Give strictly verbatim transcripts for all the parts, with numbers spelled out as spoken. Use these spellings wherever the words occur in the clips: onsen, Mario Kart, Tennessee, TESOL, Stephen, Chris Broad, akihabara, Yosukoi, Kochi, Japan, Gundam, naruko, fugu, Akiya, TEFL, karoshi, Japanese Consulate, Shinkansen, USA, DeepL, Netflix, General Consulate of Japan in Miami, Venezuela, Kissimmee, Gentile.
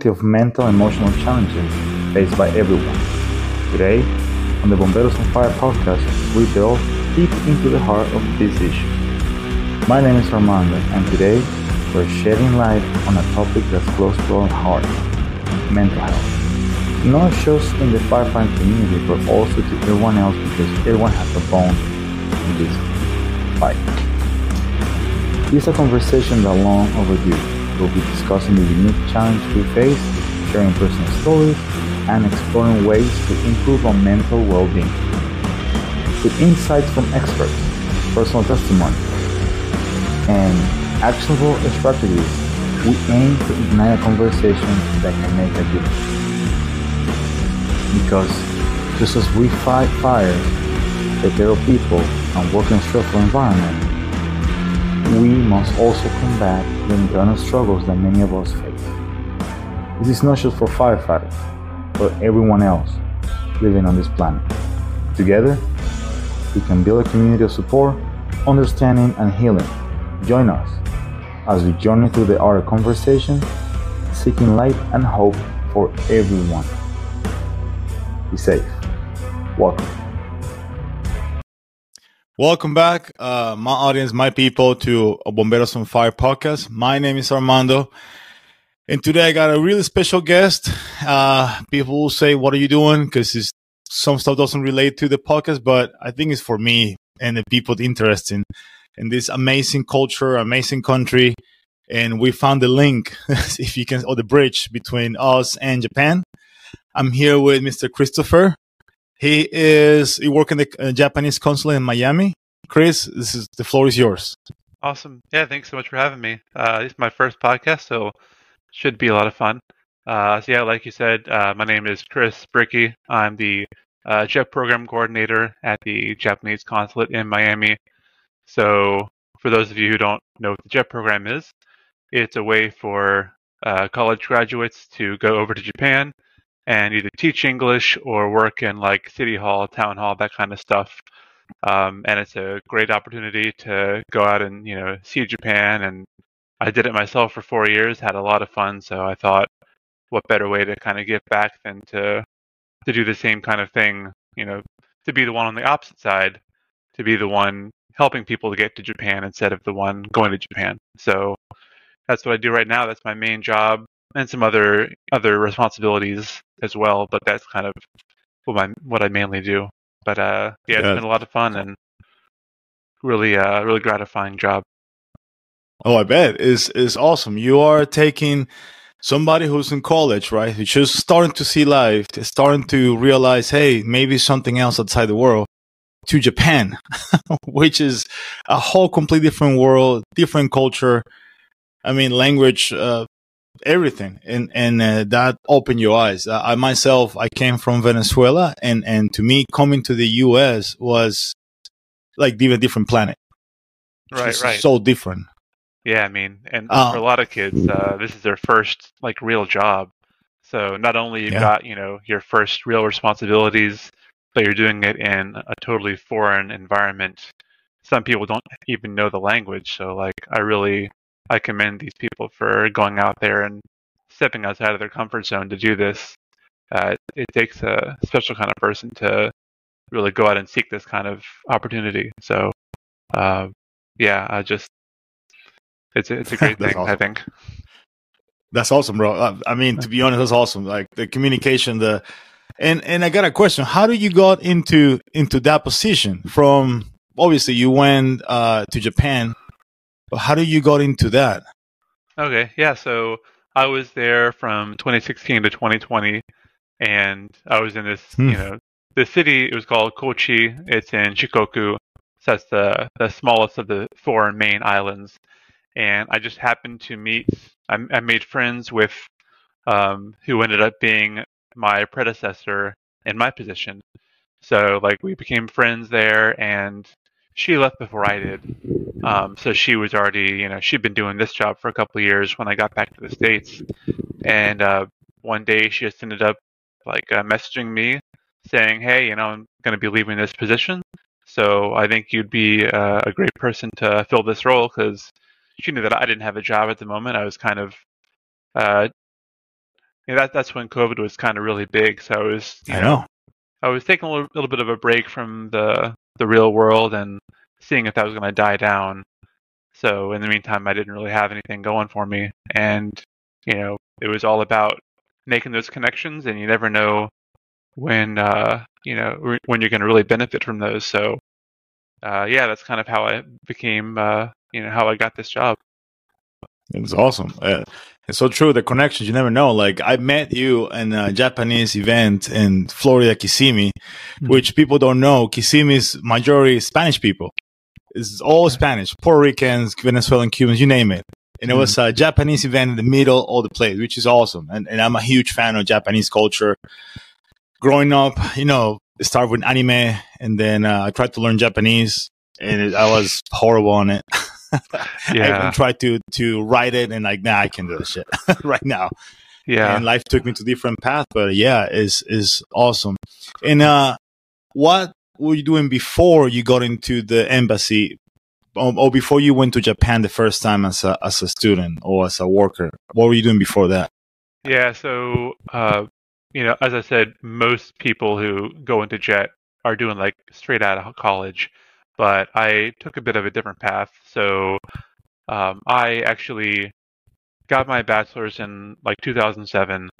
plenty of mental and emotional challenges faced by everyone. Today, on the Bomberos on Fire Podcast, we delve deep into the heart of this issue. My name is Armando, and today we're shedding light on a topic that's close to our heart, mental health. Not just in the firefighting community, but also to everyone else, because everyone has a bone in this fight. It's a conversation that's long overdue. We'll be discussing the unique challenge we face, sharing personal stories, and exploring ways to improve our mental well-being. With insights from experts, personal testimony, and actionable strategies, we aim to ignite a conversation that can make a difference. Because just as we fight fires that there are people and work in a stressful environment, we must also combat the internal struggles that many of us face. This is not just for firefighters, but everyone else living on this planet. Together, we can build a community of support, understanding, and healing. Join us as we journey through the art of conversation, seeking light and hope for everyone. Be safe. Welcome. Welcome back, uh, my audience, my people, to a Bomberos on Fire podcast. My name is Armando, and today I got a really special guest. Uh, people will say, "What are you doing?" Because some stuff doesn't relate to the podcast, but I think it's for me and the people interested in. In this amazing culture, amazing country, and we found the link, if you can, or the bridge between us and Japan. I'm here with Mister Christopher. He is he works in the uh, Japanese consulate in Miami. Chris, this is the floor is yours. Awesome. Yeah, thanks so much for having me. Uh, this is my first podcast, so it should be a lot of fun. Uh, so yeah, like you said, uh, my name is Chris Bricky. I'm the uh, J E T Program Coordinator at the Japanese Consulate in Miami. So for those of you who don't know what the J E T Program is, it's a way for uh, college graduates to go over to Japan and either teach English or work in like city hall, town hall, that kind of stuff. Um, and it's a great opportunity to go out and, you know, see Japan. And I did it myself for four years, had a lot of fun. So I thought, what better way to kind of give back than to to do the same kind of thing, you know, to be the one on the opposite side, to be the one helping people to get to Japan instead of the one going to Japan. So that's what I do right now. That's my main job and some other other responsibilities as well. But that's kind of what, my, what I mainly do. But uh, yeah, it's yeah. been a lot of fun and really, uh, really gratifying job. Oh, I bet. It's, it's awesome. You are taking somebody who's in college, right? Who's just starting to see life, starting to realize, hey, maybe something else outside the world, to Japan, which is a whole completely different world, different culture. I mean, language, uh, everything. And, and, uh, that opened your eyes. Uh, I myself, I came from Venezuela, and, and to me, coming to the U S was like even a different planet. Right. It's right. So different. Yeah. I mean, and uh, for a lot of kids, uh, this is their first like real job. So not only you yeah. got, you know, your first real responsibilities, but you're doing it in a totally foreign environment. Some people don't even know the language. So like, I really, I commend these people for going out there and stepping outside of their comfort zone to do this. Uh, it, it takes a special kind of person to really go out and seek this kind of opportunity. So uh, yeah, I just, it's, it's a great thing, awesome. I think. That's awesome, bro. I, I mean, to be honest, that's awesome. Like the communication, the, And and I got a question. How do you got into into that position? From obviously you went uh, to Japan, but how do you got into that? Okay, yeah. So I was there from twenty sixteen to twenty twenty, and I was in this hmm. you know the city. It was called Kochi. It's in Shikoku. So that's the the smallest of the four main islands. And I just happened to meet. I, I made friends with um, who ended up being my predecessor in my position. So like we became friends there, and she left before I did. Um, so she was already, you know, she'd been doing this job for a couple of years when I got back to the States. And uh, one day she just ended up like uh, messaging me saying, hey, you know, I'm going to be leaving this position. So I think you'd be uh, a great person to fill this role, because she knew that I didn't have a job at the moment. I was kind of, uh, you know, that that's when COVID was kind of really big. So I was, you I know, know, I was taking a little, little bit of a break from the the real world and seeing if that was going to die down. So in the meantime, I didn't really have anything going for me, and you know, it was all about making those connections, and you never know when uh, you know re- when you're going to really benefit from those. So uh, yeah, that's kind of how I became, uh, you know, how I got this job. It was awesome. Uh, it's so true. The connections, you never know. Like, I met you in a Japanese event in Florida, Kissimmee, mm-hmm. which people don't know. Kissimmee's majority Spanish people. It's all Spanish, Puerto Ricans, Venezuelan, Cubans, you name it. And it mm-hmm. was a Japanese event in the middle of the place, which is awesome. And, and I'm a huge fan of Japanese culture. Growing up, you know, start with anime, and then uh, I tried to learn Japanese, and it, I was horrible on it. Yeah. I even tried to to write it, and like, nah, I can't do this shit right now. Yeah, and life took me to different path, but yeah, is is awesome. And uh, what were you doing before you got into the embassy, or, or before you went to Japan the first time as a as a student or as a worker? What were you doing before that? Yeah, so uh, you know, as I said, most people who go into JET are doing like straight out of college. But I took a bit of a different path. So um, I actually got my bachelor's in like two thousand seven,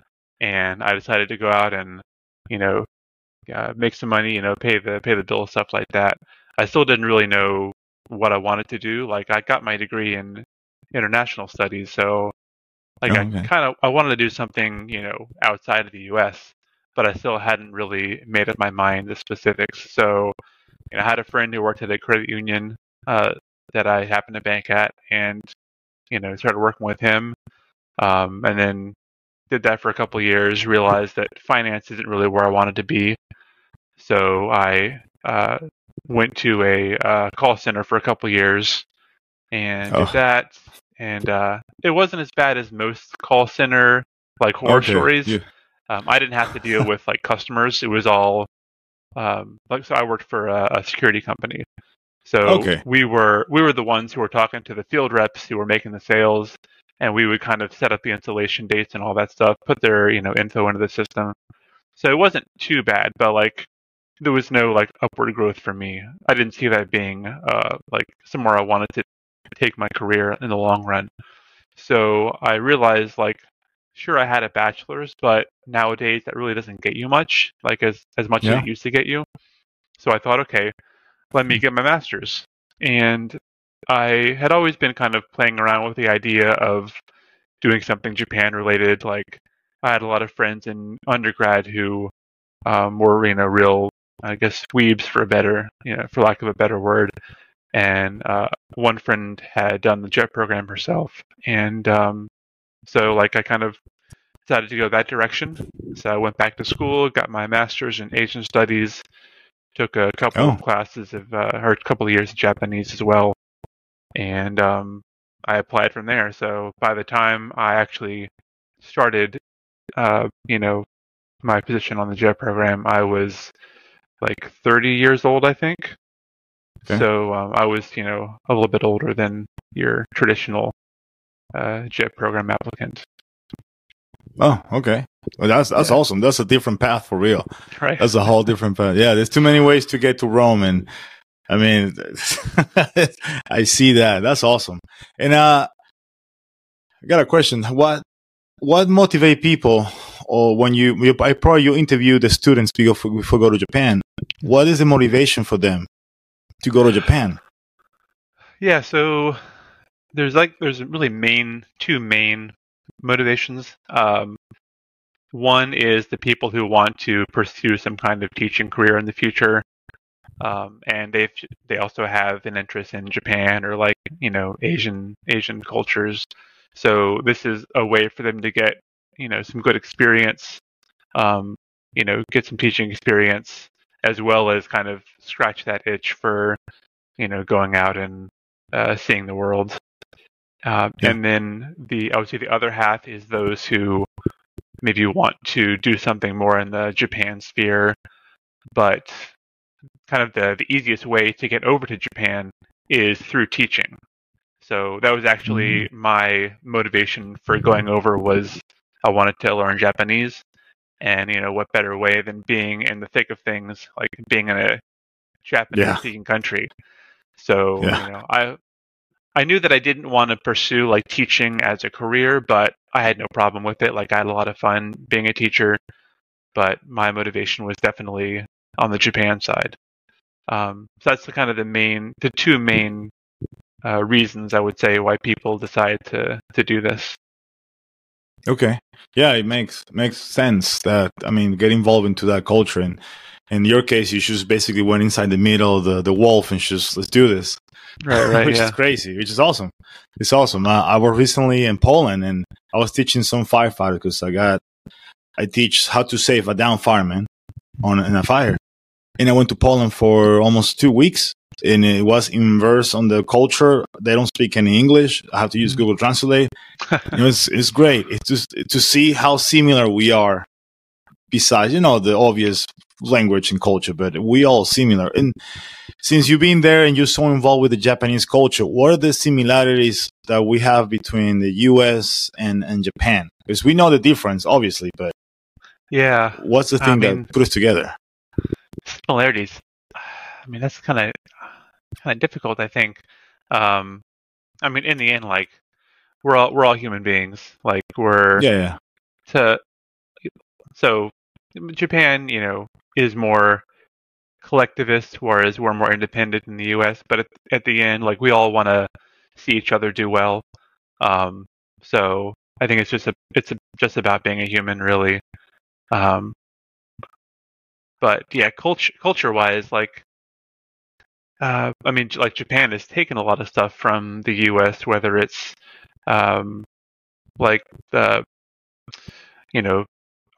and I decided to go out and, you know, uh, make some money, you know, pay the pay the bill, stuff like that. I still didn't really know what I wanted to do. Like, I got my degree in international studies, so like oh, okay. I kind of I wanted to do something, you know, outside of the U S, but I still hadn't really made up my mind the specifics. So. And I had a friend who worked at a credit union uh, that I happened to bank at, and you know, started working with him, um, and then did that for a couple of years. Realized that finance isn't really where I wanted to be, so I uh, went to a uh, call center for a couple of years, and oh. did that. And uh, it wasn't as bad as most call center like horror okay. stories. Yeah. Um, I didn't have to deal with like customers. It was all. Um, like so, I worked for a, a security company. So okay. we were we were the ones who were talking to the field reps who were making the sales, and we would kind of set up the installation dates and all that stuff, put their you know info into the system. So it wasn't too bad, but like there was no like upward growth for me. I didn't see that being uh, like somewhere I wanted to take my career in the long run. So I realized like. Sure, I had a bachelor's, but nowadays that really doesn't get you much, like as, as much yeah. as it used to get you. So I thought, okay, let me get my master's. And I had always been kind of playing around with the idea of doing something Japan related. Like I had a lot of friends in undergrad who um, were, you know, real, I guess, weebs for a better, you know, for lack of a better word. And uh, one friend had done the JET program herself. And, um, So, like, I kind of decided to go that direction. So I went back to school, got my master's in Asian Studies, took a couple oh. of classes of, uh, or a couple of years of Japanese as well, and um, I applied from there. So by the time I actually started, uh, you know, my position on the JET program, I was like thirty years old, I think. Okay. So um, I was, you know, a little bit older than your traditional. Uh, JET program applicant. Oh, okay. Well, that's that's yeah. awesome. That's a different path for real. Right. That's a whole different path. Yeah, there's too many ways to get to Rome, and I mean, I see that. That's awesome. And uh, I got a question. What what motivate people? Or when you, you I probably you interview the students before before go to Japan. What is the motivation for them to go to Japan? Yeah. So. There's like there's really main two main motivations. Um, one is the people who want to pursue some kind of teaching career in the future, um, and they they also have an interest in Japan or like you know Asian Asian cultures. So this is a way for them to get you know some good experience, um, you know get some teaching experience as well as kind of scratch that itch for you know going out and uh, seeing the world. Uh, yeah. And then the I would say the other half is those who maybe want to do something more in the Japan sphere, but kind of the, the easiest way to get over to Japan is through teaching. So that was actually mm-hmm. my motivation for going over was I wanted to learn Japanese. And, you know, what better way than being in the thick of things, like being in a Japanese-speaking yeah. country. So, yeah. you know, I I knew that I didn't want to pursue, like, teaching as a career, but I had no problem with it. Like, I had a lot of fun being a teacher, but my motivation was definitely on the Japan side. Um, so that's the kind of the main, the two main uh, reasons, I would say, why people decide to, to do this. Okay. Yeah, it makes makes sense that, I mean, get involved into that culture. And in your case, you just basically went inside the middle of the, the wolf and just, let's do this. Right, right. Which yeah. is crazy, which is awesome. It's awesome. I, I was recently in Poland, and I was teaching some firefighters because I got, I teach how to save a down fireman on in a fire. And I went to Poland for almost two weeks. And it was inverse on the culture. They don't speak any English. I have to use Google Translate. You know, it's, it's great. It's just to see how similar we are. Besides, you know, the obvious language and culture, but we all similar. And since you've been there and you're so involved with the Japanese culture, what are the similarities that we have between the U S and, and Japan? Because we know the difference, obviously, but yeah, what's the thing I mean, that put us together? Similarities. I mean, that's kind of kind of difficult, I think. Um, I mean, in the end, like we're all we're all human beings. Like we're yeah. yeah. To, so Japan, you know, is more collectivist, whereas we're more independent in the U S. But at, at the end, like we all want to see each other do well. Um, so I think it's just a it's a, just about being a human, really. Um, but yeah, culture culture wise, like. Uh, I mean, like Japan has taken a lot of stuff from the U S, whether it's um, like the, you know,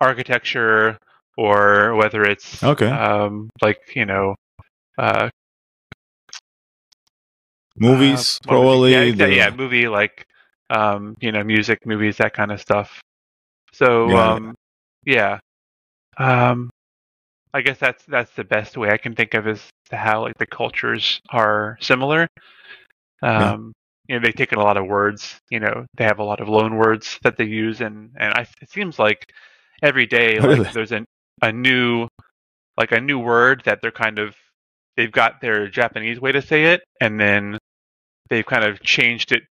architecture, or whether it's okay. um, like, you know, uh, movies, uh, probably. Yeah, the... yeah, movie, like, um, you know, music, movies, that kind of stuff. So, yeah. Um, yeah. Um, I guess that's that's the best way I can think of is to how like the cultures are similar. Um, yeah. You know, they take in a lot of words. You know, they have a lot of loan words that they use, and and I, it seems like every day like really? there's a a new like a new word that they're kind of they've got their Japanese way to say it, and then they've kind of changed it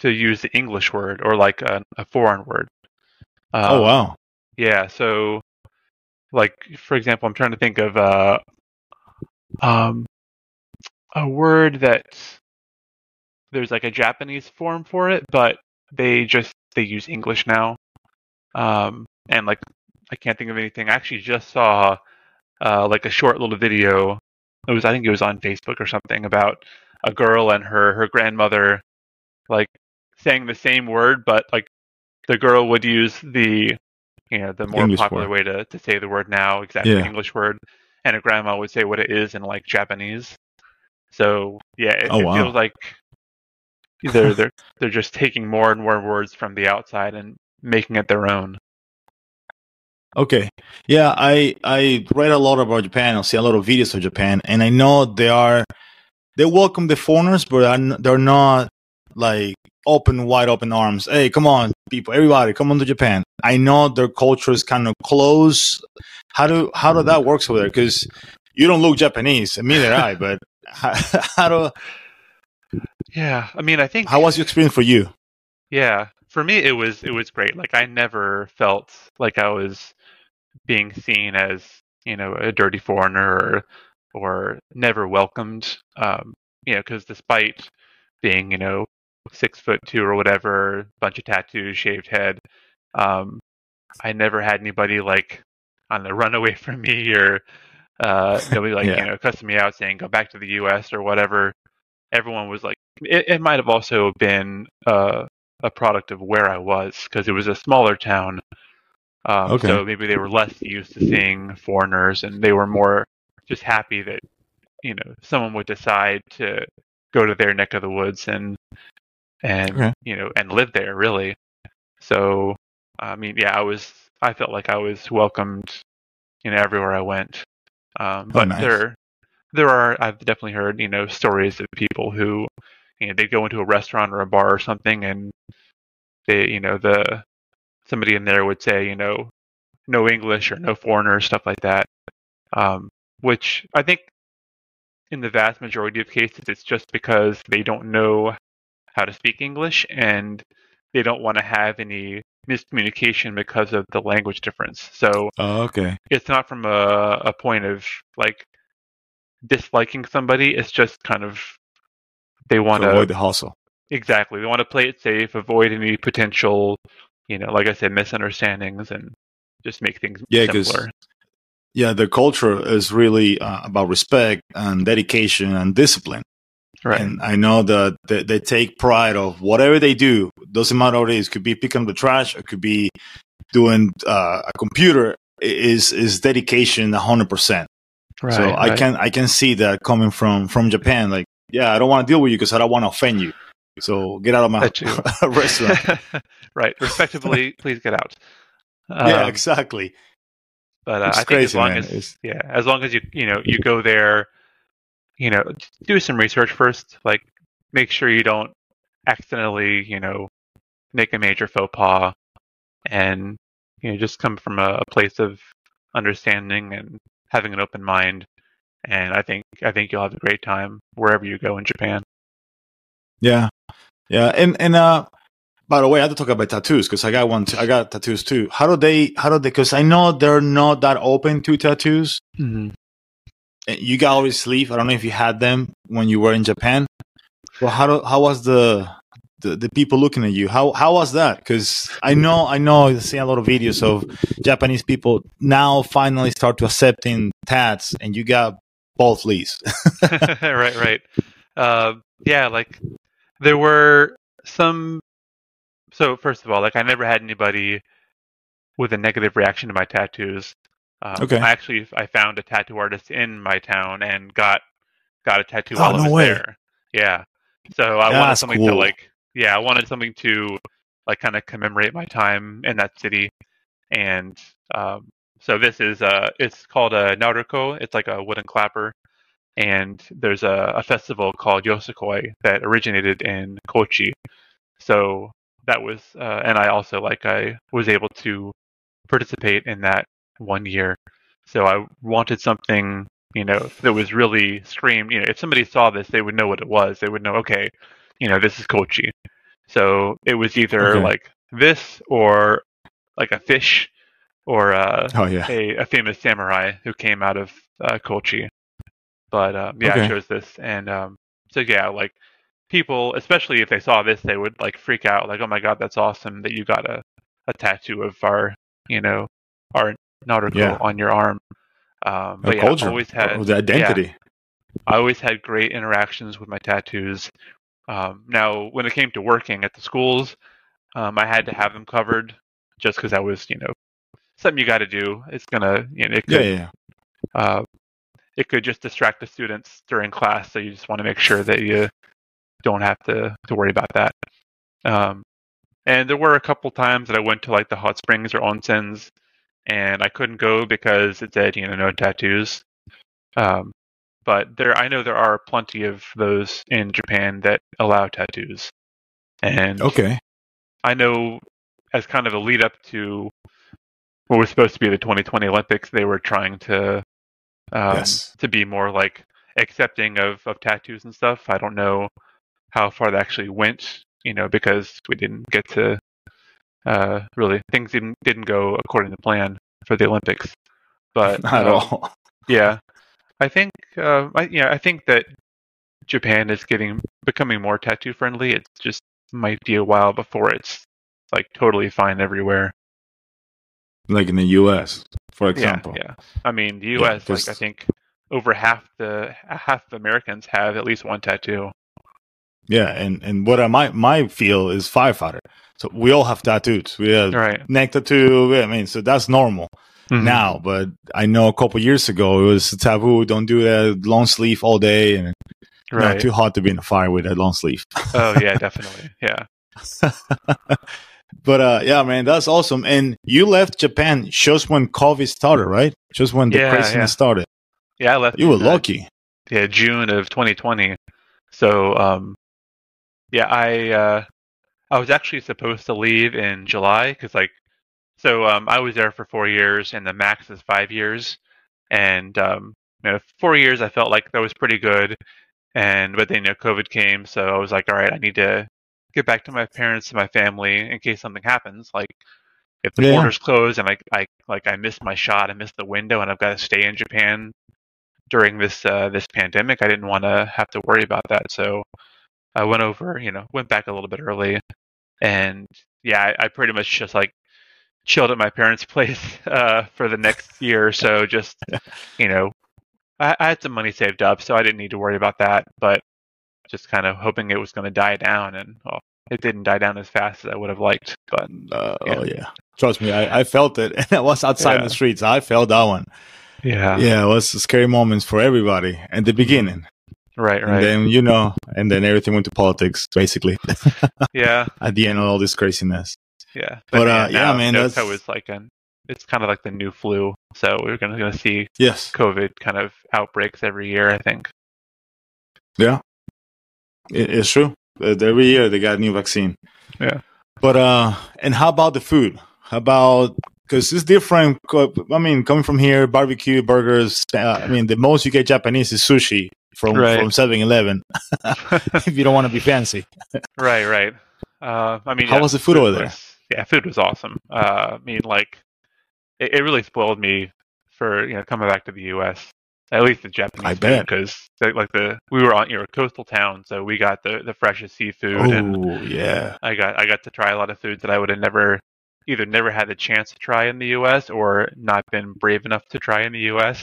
to use the English word or like a, a foreign word. Um, oh wow! Yeah, so. Like, for example, I'm trying to think of uh, um, a word that there's like a Japanese form for it, but they just, they use English now. Um, and like, I can't think of anything. I actually just saw uh, like a short little video. It was, I think it was on Facebook or something about a girl and her, her grandmother, like saying the same word, but like the girl would use the you know, the more English popular word. way to, to say the word now, exactly yeah. English word, and a grandma would say what it is in like Japanese. So yeah, it, oh, it wow. feels like they're they're they're just taking more and more words from the outside and making it their own. Okay, yeah, I I read a lot about Japan. I see a lot of videos of Japan, and I know they are they welcome the foreigners, but they're not like open, wide open arms. Hey, come on, people, everybody, come on to Japan. I know their culture is kind of close. How do how do that works over there? Because you don't look Japanese, and neither I. But how, how do? Yeah, I mean, I think. How was your experience for you? Yeah, for me, it was it was great. Like I never felt like I was being seen as you know a dirty foreigner or or never welcomed. Um, you know, because despite being you know six foot two or whatever, bunch of tattoos, shaved head. Um, I never had anybody like on the run away from me or uh, nobody like yeah. you know cussing me out saying go back to the U S or whatever. Everyone was like, it, it might have also been uh, a product of where I was because it was a smaller town. Um, okay. So maybe they were less used to seeing foreigners and they were more just happy that you know someone would decide to go to their neck of the woods and and okay. you know and live there really. So. I mean, yeah, I was. I felt like I was welcomed, you know, everywhere I went. Um, but oh, nice. there, there are. I've definitely heard, you know, stories of people who, you know, they go into a restaurant or a bar or something, and they, you know, the somebody in there would say, you know, no English or no foreigners, stuff like that, um, which I think in the vast majority of cases, it's just because they don't know how to speak English and they don't want to have any miscommunication because of the language difference. So oh, okay. It's not from a, a point of like disliking somebody. It's just kind of they want to avoid the hustle. Exactly. They want to play it safe, avoid any potential, you know, like I said, misunderstandings and just make things yeah, simpler. Yeah, the culture is really uh, about respect and dedication and discipline. Right. And I know that they, they take pride of whatever they do. Doesn't matter what it is. It could be picking up the trash. It could be doing uh, a computer. It is is dedication one hundred percent. Right. So right. I can I can see that coming from, from Japan. Like, yeah, I don't want to deal with you because I don't want to offend you. So get out of my restaurant. Right. Respectfully, please get out. Um, yeah, exactly. But uh, I think crazy, as long man. as it's... yeah, as long as you you know you go there, you know, do some research first. Like, make sure you don't accidentally, you know, make a major faux pas, and you know, just come from a, a place of understanding and having an open mind. And I think I think you'll have a great time wherever you go in Japan. Yeah, yeah, and and uh. By the way, I have to talk about tattoos because I got one. T- I got tattoos too. How do they? How do they? Because I know they're not that open to tattoos. Mm-hmm. You got always sleeve. I don't know if you had them when you were in Japan. Well, how do, how was the, the the people looking at you? How how was that? Because I know I know I see a lot of videos of Japanese people now finally start to accepting tats, and you got both sleeves. right, right. Uh, yeah, like there were some. So first of all, like I never had anybody with a negative reaction to my tattoos. Um, okay. I actually, I found a tattoo artist in my town and got got a tattoo oh, while no I was way. there. Yeah. So I That's wanted something cool. to like. Yeah, I wanted something to like kind of commemorate my time in that city. And um, so this is uh, it's called a naruko. It's like a wooden clapper. And there's a, a festival called Yosukoi that originated in Kochi. So. That was, uh, and I also like I was able to participate in that one year. So I wanted something, you know, that was really screamed. You know, if somebody saw this, they would know what it was. They would know, okay, you know, this is Kochi. So it was either okay. like this, or like a fish, or uh, oh, yeah. a, a famous samurai who came out of uh, Kochi. But um, yeah, okay. I chose this, and um, so yeah, like. People, especially if they saw this, they would like freak out, like, "Oh my God, that's awesome that you got a, a tattoo of our, you know, our naruko yeah. on your arm." Um, but yeah, culture, I always had the identity. Yeah, I always had great interactions with my tattoos. Um, now, when it came to working at the schools, um, I had to have them covered just because that was, you know, something you got to do. It's gonna, you know, it could, yeah, yeah. Uh, it could just distract the students during class, so you just want to make sure that you. Don't have to, to worry about that. Um, and there were a couple times that I went to like the hot springs or onsens, and I couldn't go because it said, you know, no tattoos. Um, but there, I know there are plenty of those in Japan that allow tattoos. And okay, I know as kind of a lead up to what was supposed to be the twenty twenty Olympics, they were trying to um, yes. to be more like accepting of, of tattoos and stuff. I don't know. How far they actually went, you know, because we didn't get to uh, really things didn't didn't go according to plan for the Olympics. But not at uh, all. Yeah, I think uh, I, yeah, I think that Japan is getting becoming more tattoo friendly. It just might be a while before it's like totally fine everywhere. Like in the U S, for example. Yeah, yeah. I mean, the U S. Yeah, like I think over half the half the Americans have at least one tattoo. Yeah, and, and what I my, my feel is firefighter. So we all have tattoos. We have right. neck tattoo. I mean, so that's normal mm-hmm. now. But I know a couple of years ago it was taboo. Don't do that. Long sleeve all day, and right. not too hot to be in the fire with that long sleeve. Oh yeah, definitely. Yeah. But uh, yeah, man, that's awesome. And you left Japan just when COVID started, right? Just when the yeah, craziness yeah. started. Yeah, I left. You were the, lucky. Yeah, June of twenty twenty. So. Um, Yeah, I uh, I was actually supposed to leave in July because like So um, I was there for four years, and the max is five years. And um, you know, four years, I felt like that was pretty good. And but then, you know, COVID came, so I was like, all right, I need to get back to my parents and my family in case something happens. Like if the yeah. borders close and I, I like I missed my shot, I missed the window, and I've got to stay in Japan during this uh, this pandemic. I didn't want to have to worry about that, so I went over, you know, went back a little bit early, and yeah, I, I pretty much just like chilled at my parents' place uh, for the next year or so. Just, you know, I, I had some money saved up, so I didn't need to worry about that. But just kind of hoping it was going to die down, and well, it didn't die down as fast as I would have liked. But uh, yeah. oh yeah, trust me, I, I felt it, and I was outside yeah. the streets. I felt that one. Yeah, yeah, it was a scary moments for everybody at the beginning. Right, right. And then, you know, and then everything went to politics, basically. Yeah. At the end of all this craziness. Yeah. But, but uh, yeah, man, that's how it's like an, it's kind of like the new flu. So we're going to see yes. COVID kind of outbreaks every year, I think. Yeah. It, it's true. Every year they got a new vaccine. Yeah. But, uh, and how about the food? How about, because it's different. I mean, coming from here, barbecue, burgers. Uh, I mean, the most you get Japanese is sushi. From right. from seven eleven, if you don't want to be fancy. Right, right. Uh, I mean, how yeah, was the food, food over there? Was, yeah, food was awesome. Uh, I mean, like, it, it really spoiled me for, you know, coming back to the U S. At least the Japanese I food, bet. Because like the we were on you know a coastal town, so we got the, the freshest seafood. Oh yeah. I got I got to try a lot of food that I would have never either never had the chance to try in the U S or not been brave enough to try in the U S.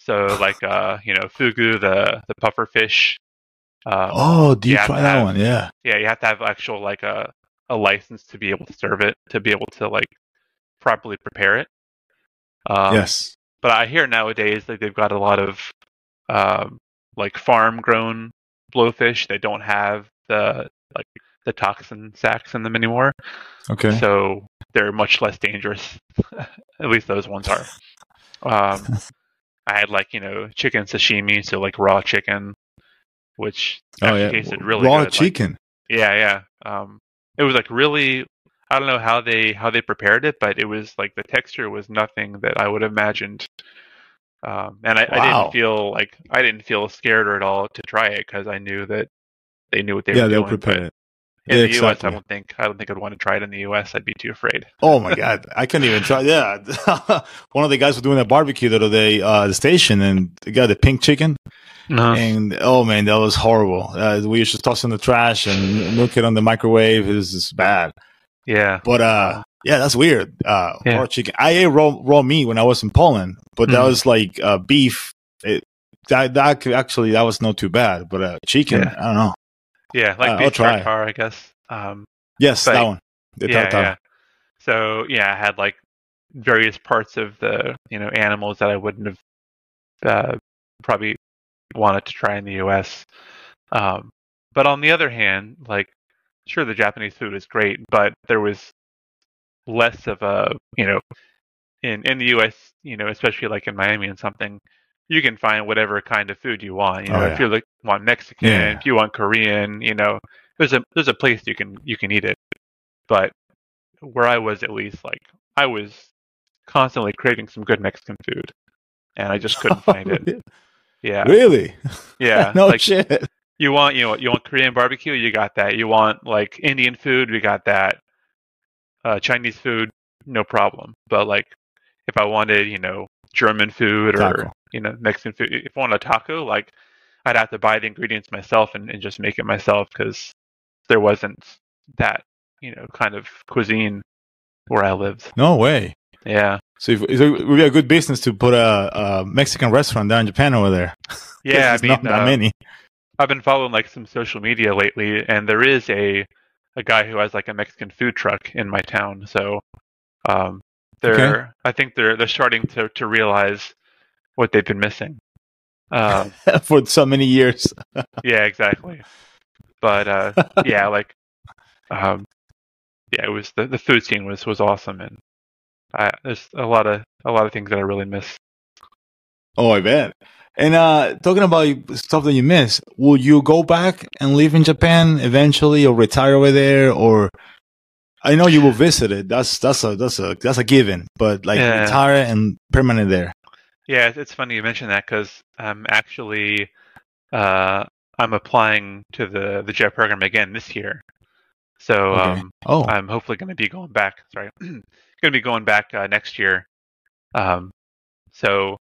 So like uh you know fugu, the the puffer fish. Um, oh, do you try that have, one? Yeah. Yeah, you have to have actual like a a license to be able to serve it, to be able to like properly prepare it. Um, yes. But I hear nowadays that they've got a lot of um, like farm grown blowfish. They don't have the like the toxin sacs in them anymore. Okay. So they're much less dangerous. At least those ones are. Um, I had like, you know, chicken sashimi, so like raw chicken, which oh, yeah. tasted really raw good. Raw chicken. Like, yeah, yeah. Um, it was like really, I don't know how they how they prepared it, but it was like the texture was nothing that I would have imagined. Um, and I, wow. I didn't feel like I didn't feel scared or at all to try it because I knew that they knew what they yeah, were doing. Yeah, they'll prepare it. In yeah, the exactly. U S, I don't think I don't think I'd want to try it in the U S. I'd be too afraid. Oh my God, I couldn't even try. Yeah, one of the guys was doing a barbecue the other day, uh, the station, and they got the pink chicken, uh-huh. and oh man, that was horrible. Uh, we used to toss in the trash and milk it on the microwave. It was just bad. Yeah, but uh, yeah, that's weird. Uh, yeah. Raw chicken. I ate raw raw meat when I was in Poland, but mm-hmm. that was like uh, beef. It, that that could, actually that was not too bad, but uh, chicken, yeah. I don't know. Yeah, like uh, beef tartare, I guess. Um, yes, but, that one. The yeah, yeah. So yeah, I had like various parts of the you know animals that I wouldn't have uh, probably wanted to try in the U S. Um, but on the other hand, like sure, the Japanese food is great, but there was less of a you know in in the U S. You know, especially like in Miami and something. You can find whatever kind of food you want. You know, oh, yeah. if you like, want Mexican, yeah. if you want Korean, you know, there's a there's a place you can you can eat it. But where I was, at least, like I was constantly craving some good Mexican food, and I just couldn't find oh, it. Yeah, really? Yeah, no like, shit. You want you know you want Korean barbecue? You got that. You want like Indian food? We got that. Uh, Chinese food, no problem. But like, if I wanted, you know, German food taco. Or you know Mexican food, if I want a taco, like I'd have to buy the ingredients myself and, and just make it myself because there wasn't that you know kind of cuisine where I lived. No way. Yeah. So if, if it would be a good business to put a, a Mexican restaurant down in Japan over there. Yeah, I mean, not that uh, many. I've been following like some social media lately, and there is a a guy who has like a Mexican food truck in my town. So. Um, They're, okay. I think they're they're starting to, to realize what they've been missing um, for so many years. Yeah, exactly. But uh, yeah, like, um, yeah, it was the, the food scene was, was awesome, and I, there's a lot of a lot of things that I really miss. Oh, I bet. And uh, talking about stuff that you miss, will you go back and live in Japan eventually, or retire over there, or? I know you will visit it. That's that's a that's a that's a given. But like yeah. retire and permanent there. Yeah, it's funny you mention that because I'm actually uh, I'm applying to the the JET program again this year. So okay. um, oh. I'm hopefully going to be going back. Sorry, going to be going back uh, next year. Um, so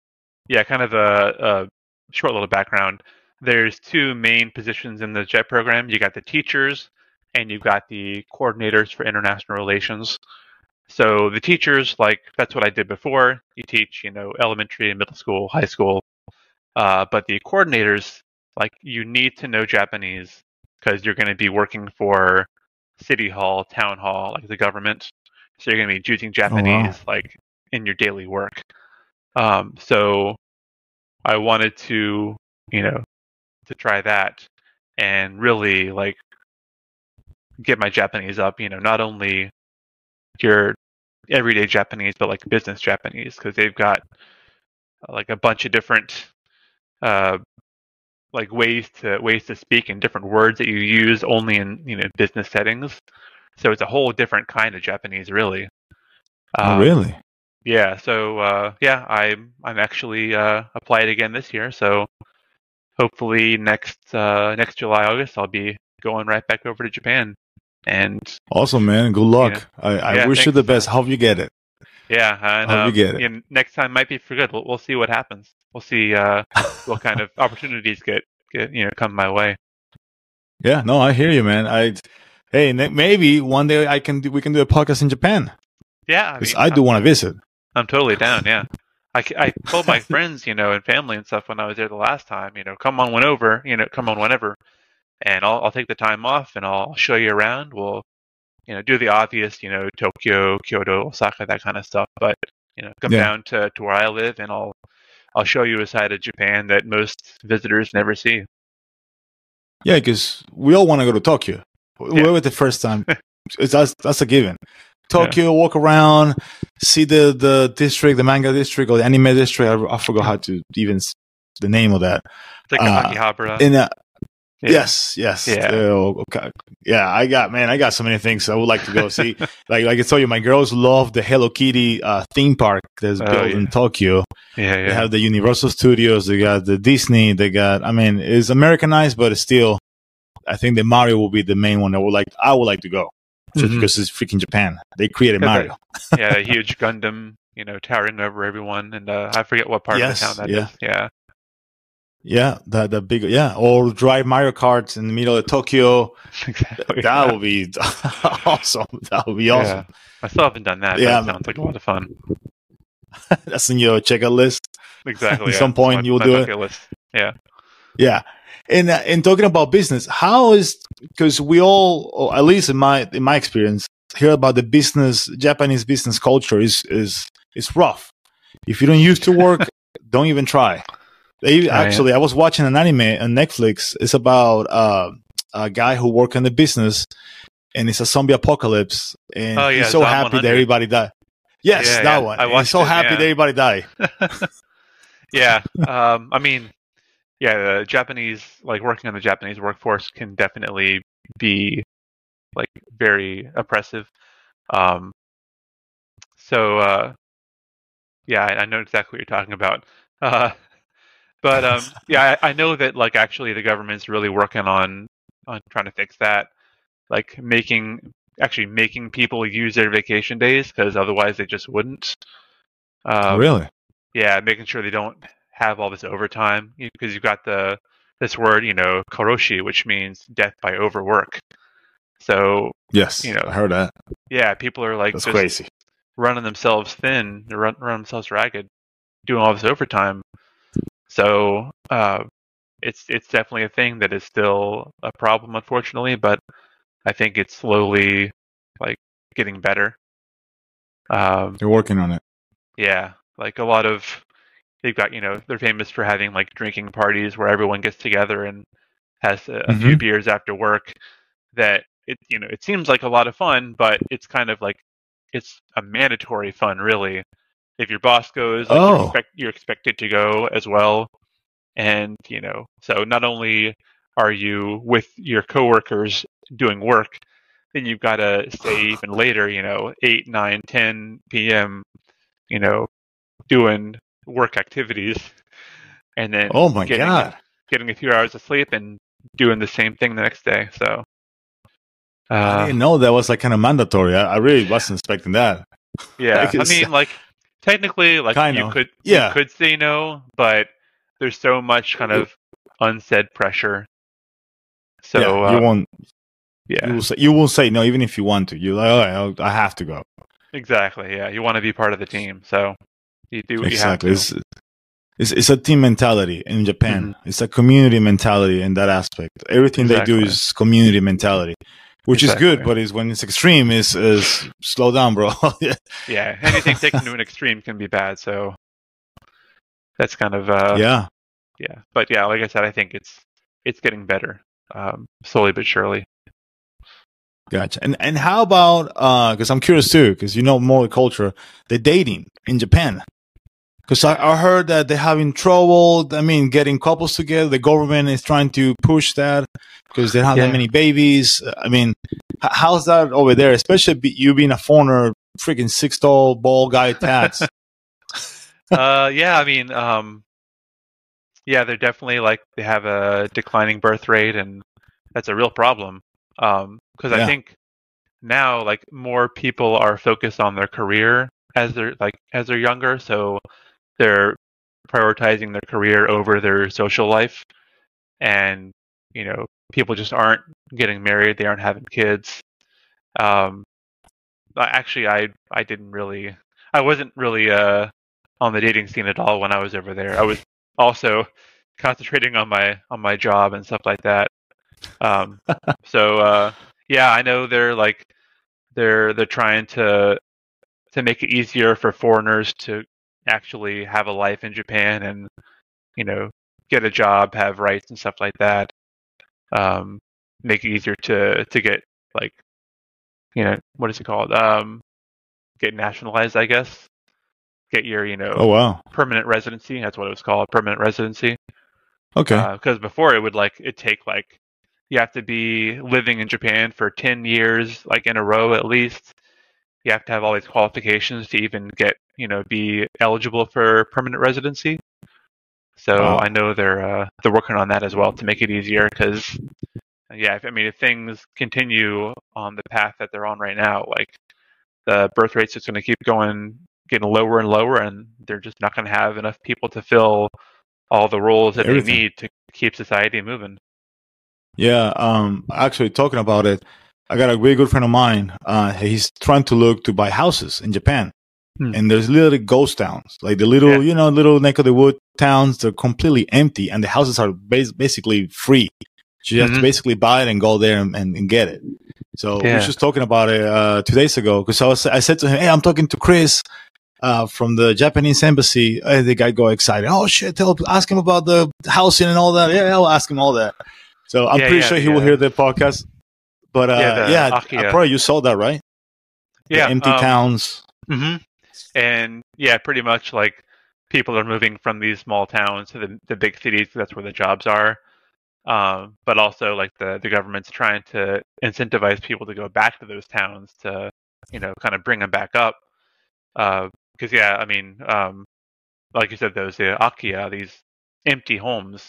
yeah, kind of a, a short little background. There's two main positions in the JET program. You got the teachers, and you've got the coordinators for international relations. So the teachers, like that's what I did before. You teach, you know, elementary and middle school, high school. Uh, but the coordinators, like you need to know Japanese because you're going to be working for city hall, town hall, like the government. So you're going to be using Japanese, oh, wow. like in your daily work. Um, so I wanted to, you know, to try that and really like get my Japanese up, you know, not only your everyday Japanese, but like business Japanese, because they've got like a bunch of different uh, like ways to ways to speak and different words that you use only in, you know, business settings. So it's a whole different kind of Japanese, really. Oh, um, really? Yeah. So uh, yeah, I'm I'm actually uh, applied again this year. So hopefully next uh, next July, August, I'll be going right back over to Japan. And awesome, man. Good luck. You know, I, I yeah, wish thanks. you the best. Hope you get it. Yeah. And, Hope um, you get it. Yeah, next time might be for good. We'll, we'll see what happens. We'll see uh, what kind of opportunities get, get, you know, come my way. Yeah. No, I hear you, man. I, hey, maybe one day I can do, we can do a podcast in Japan. Yeah. I, mean, I do want to visit. I'm totally down. Yeah. I, I told my friends, you know, and family and stuff when I was there the last time, you know, come on whenever, you know, come on whenever. And I'll, I'll take the time off, and I'll show you around. We'll, you know, do the obvious, you know, Tokyo, Kyoto, Osaka, that kind of stuff. But you know, come yeah. down to, to where I live, and I'll, I'll show you a side of Japan that most visitors never see. Yeah, because we all want to go to Tokyo. Yeah. We were the first time. It's that's that's a given. Tokyo, yeah. walk around, see the the district, the manga district or the anime district. I, I forgot how to even the name of that. It's like uh, Akihabara. In a, Yeah. Yes, yes, yeah. Uh, okay. yeah. I got man, I got so many things I would like to go see. like, like I told you, my girls love the Hello Kitty uh, theme park that's built oh, yeah. in Tokyo. Yeah, yeah. They have the Universal Studios. They got the Disney. They got. I mean, it's Americanized, but it's still. I think the Mario will be the main one. I would like. I would like to go just mm-hmm. because it's freaking Japan. They created Mario. yeah, a huge Gundam, you know, towering over everyone, and uh, I forget what part yes, of the town that yeah. is. Yeah. Yeah, that the big yeah, or drive Mario Karts in the middle of Tokyo. Exactly, that yeah. would be awesome. That would be awesome. Yeah. I still haven't done that. Yeah, but it sounds like a lot of fun. That's in your checkout list. Exactly. At yeah. some point, my, you will do it. List. Yeah, yeah. And uh, and talking about business, how is because we all, or at least in my in my experience, hear about the business Japanese business culture is is is rough. If you don't used to work, don't even try. They, actually, I was watching an anime on Netflix. It's about uh, a guy who worked in the business, and it's a zombie apocalypse. And oh, yeah, he's so happy one hundred. That everybody died. Yes, yeah, that yeah. one. I watched he's so it, happy yeah. that everybody died. yeah. Um, I mean, yeah, the Japanese, like working on the Japanese workforce can definitely be like very oppressive. Um, so, uh, yeah, I, I know exactly what you're talking about. Uh, But um, yeah, I, I know that like actually the government's really working on on trying to fix that, like making actually making people use their vacation days because otherwise they just wouldn't. Um, oh, really? Yeah, making sure they don't have all this overtime because you've got the this word, you know, karoshi, which means death by overwork. So yes, you know, I heard that. Yeah, people are like That's just crazy. running themselves thin, they run, run themselves ragged, doing all this overtime. So uh, it's it's definitely a thing that is still a problem, unfortunately. But I think it's slowly like getting better. Um, They're working on it. Yeah, like a lot of they've got you know they're famous for having like drinking parties where everyone gets together and has a, a mm-hmm. few beers after work. That it you know it seems like a lot of fun, but it's kind of like it's a mandatory fun, really. If your boss goes, like, oh. you're, expect, you're expected to go as well. And, you know, so not only are you with your coworkers doing work, then you've got to stay even later, you know, eight, nine, ten p.m., you know, doing work activities. And then oh my getting, God. getting a few hours of sleep and doing the same thing the next day. So uh, I didn't know that was like kind of mandatory. I, I really wasn't expecting that. Yeah. I, I mean, like technically, like kinda. you could yeah. you could say no, but there's so much kind of unsaid pressure. So yeah, you um, won't. Yeah, you will, say, you will say no, even if you want to. You're like, all right, I'll, I have to go. Exactly. Yeah, you want to be part of the team, so you do what exactly. you have to. It's, it's it's a team mentality in Japan. Mm-hmm. It's a community mentality in that aspect. Everything exactly. they do is community mentality, which exactly. is good. But is when it's extreme, is is slow down, bro. yeah. yeah, anything taken to an extreme can be bad. So that's kind of uh, yeah, yeah. But yeah, like I said, I think it's it's getting better um, slowly but surely. Gotcha. And and how about, uh, because I'm curious too, because you know more the culture, the dating in Japan. Because I, I heard that they're having trouble, I mean, getting couples together. The government is trying to push that because they don't have yeah. that many babies. I mean, how's that over there? Especially be, you being a foreigner, freaking six-tall, bald guy, tats. uh, yeah, I mean, um, yeah, they're definitely like, they have a declining birth rate, and that's a real problem. Um, Because yeah. I think now, like, more people are focused on their career as they're like as they're younger, so they're prioritizing their career over their social life, and you know, people just aren't getting married, they aren't having kids. Um, actually, I I didn't really, I wasn't really uh on the dating scene at all when I was over there. I was also concentrating on my on my job and stuff like that. Um, so. Uh, Yeah, I know they're like they're they're trying to to make it easier for foreigners to actually have a life in Japan and, you know, get a job, have rights and stuff like that. Um, make it easier to to get, like, you know, what is it called? Um, get nationalized, I guess. Get your, you know, oh, wow. permanent residency. That's what it was called, permanent residency. Okay. Because uh, before it would like it take like. You have to be living in Japan for ten years, like in a row at least. You have to have all these qualifications to even get, you know, be eligible for permanent residency. So oh. I know they're uh, they're working on that as well to make it easier because, yeah, if, I mean, if things continue on the path that they're on right now, like the birth rate's just going to keep going, getting lower and lower, and they're just not going to have enough people to fill all the roles that Everything. they need to keep society moving. Yeah, um, actually talking about it, I got a really good friend of mine. Uh, he's trying to look to buy houses in Japan. Hmm. And there's literally ghost towns, like the little, yeah. you know, little neck of the wood towns. They're completely empty and the houses are bas- basically free. So you mm-hmm. have to basically buy it and go there and, and, and get it. So yeah. we were just talking about it uh, two days ago because I was, I said to him, hey, I'm talking to Chris uh, from the Japanese embassy. And the guy got excited. Oh, shit, tell, ask him about the housing and all that. Yeah, I'll ask him all that. So I'm yeah, pretty yeah, sure he yeah. will hear the podcast, but uh, yeah, the, yeah uh, probably you saw that, right? Yeah, the empty um, towns. Mm-hmm. And yeah, pretty much like people are moving from these small towns to the the big cities. That's where the jobs are. Um, but also like the, the government's trying to incentivize people to go back to those towns to, you know, kind of bring them back up. Because uh, yeah, I mean, um, like you said, those the Akiya, these empty homes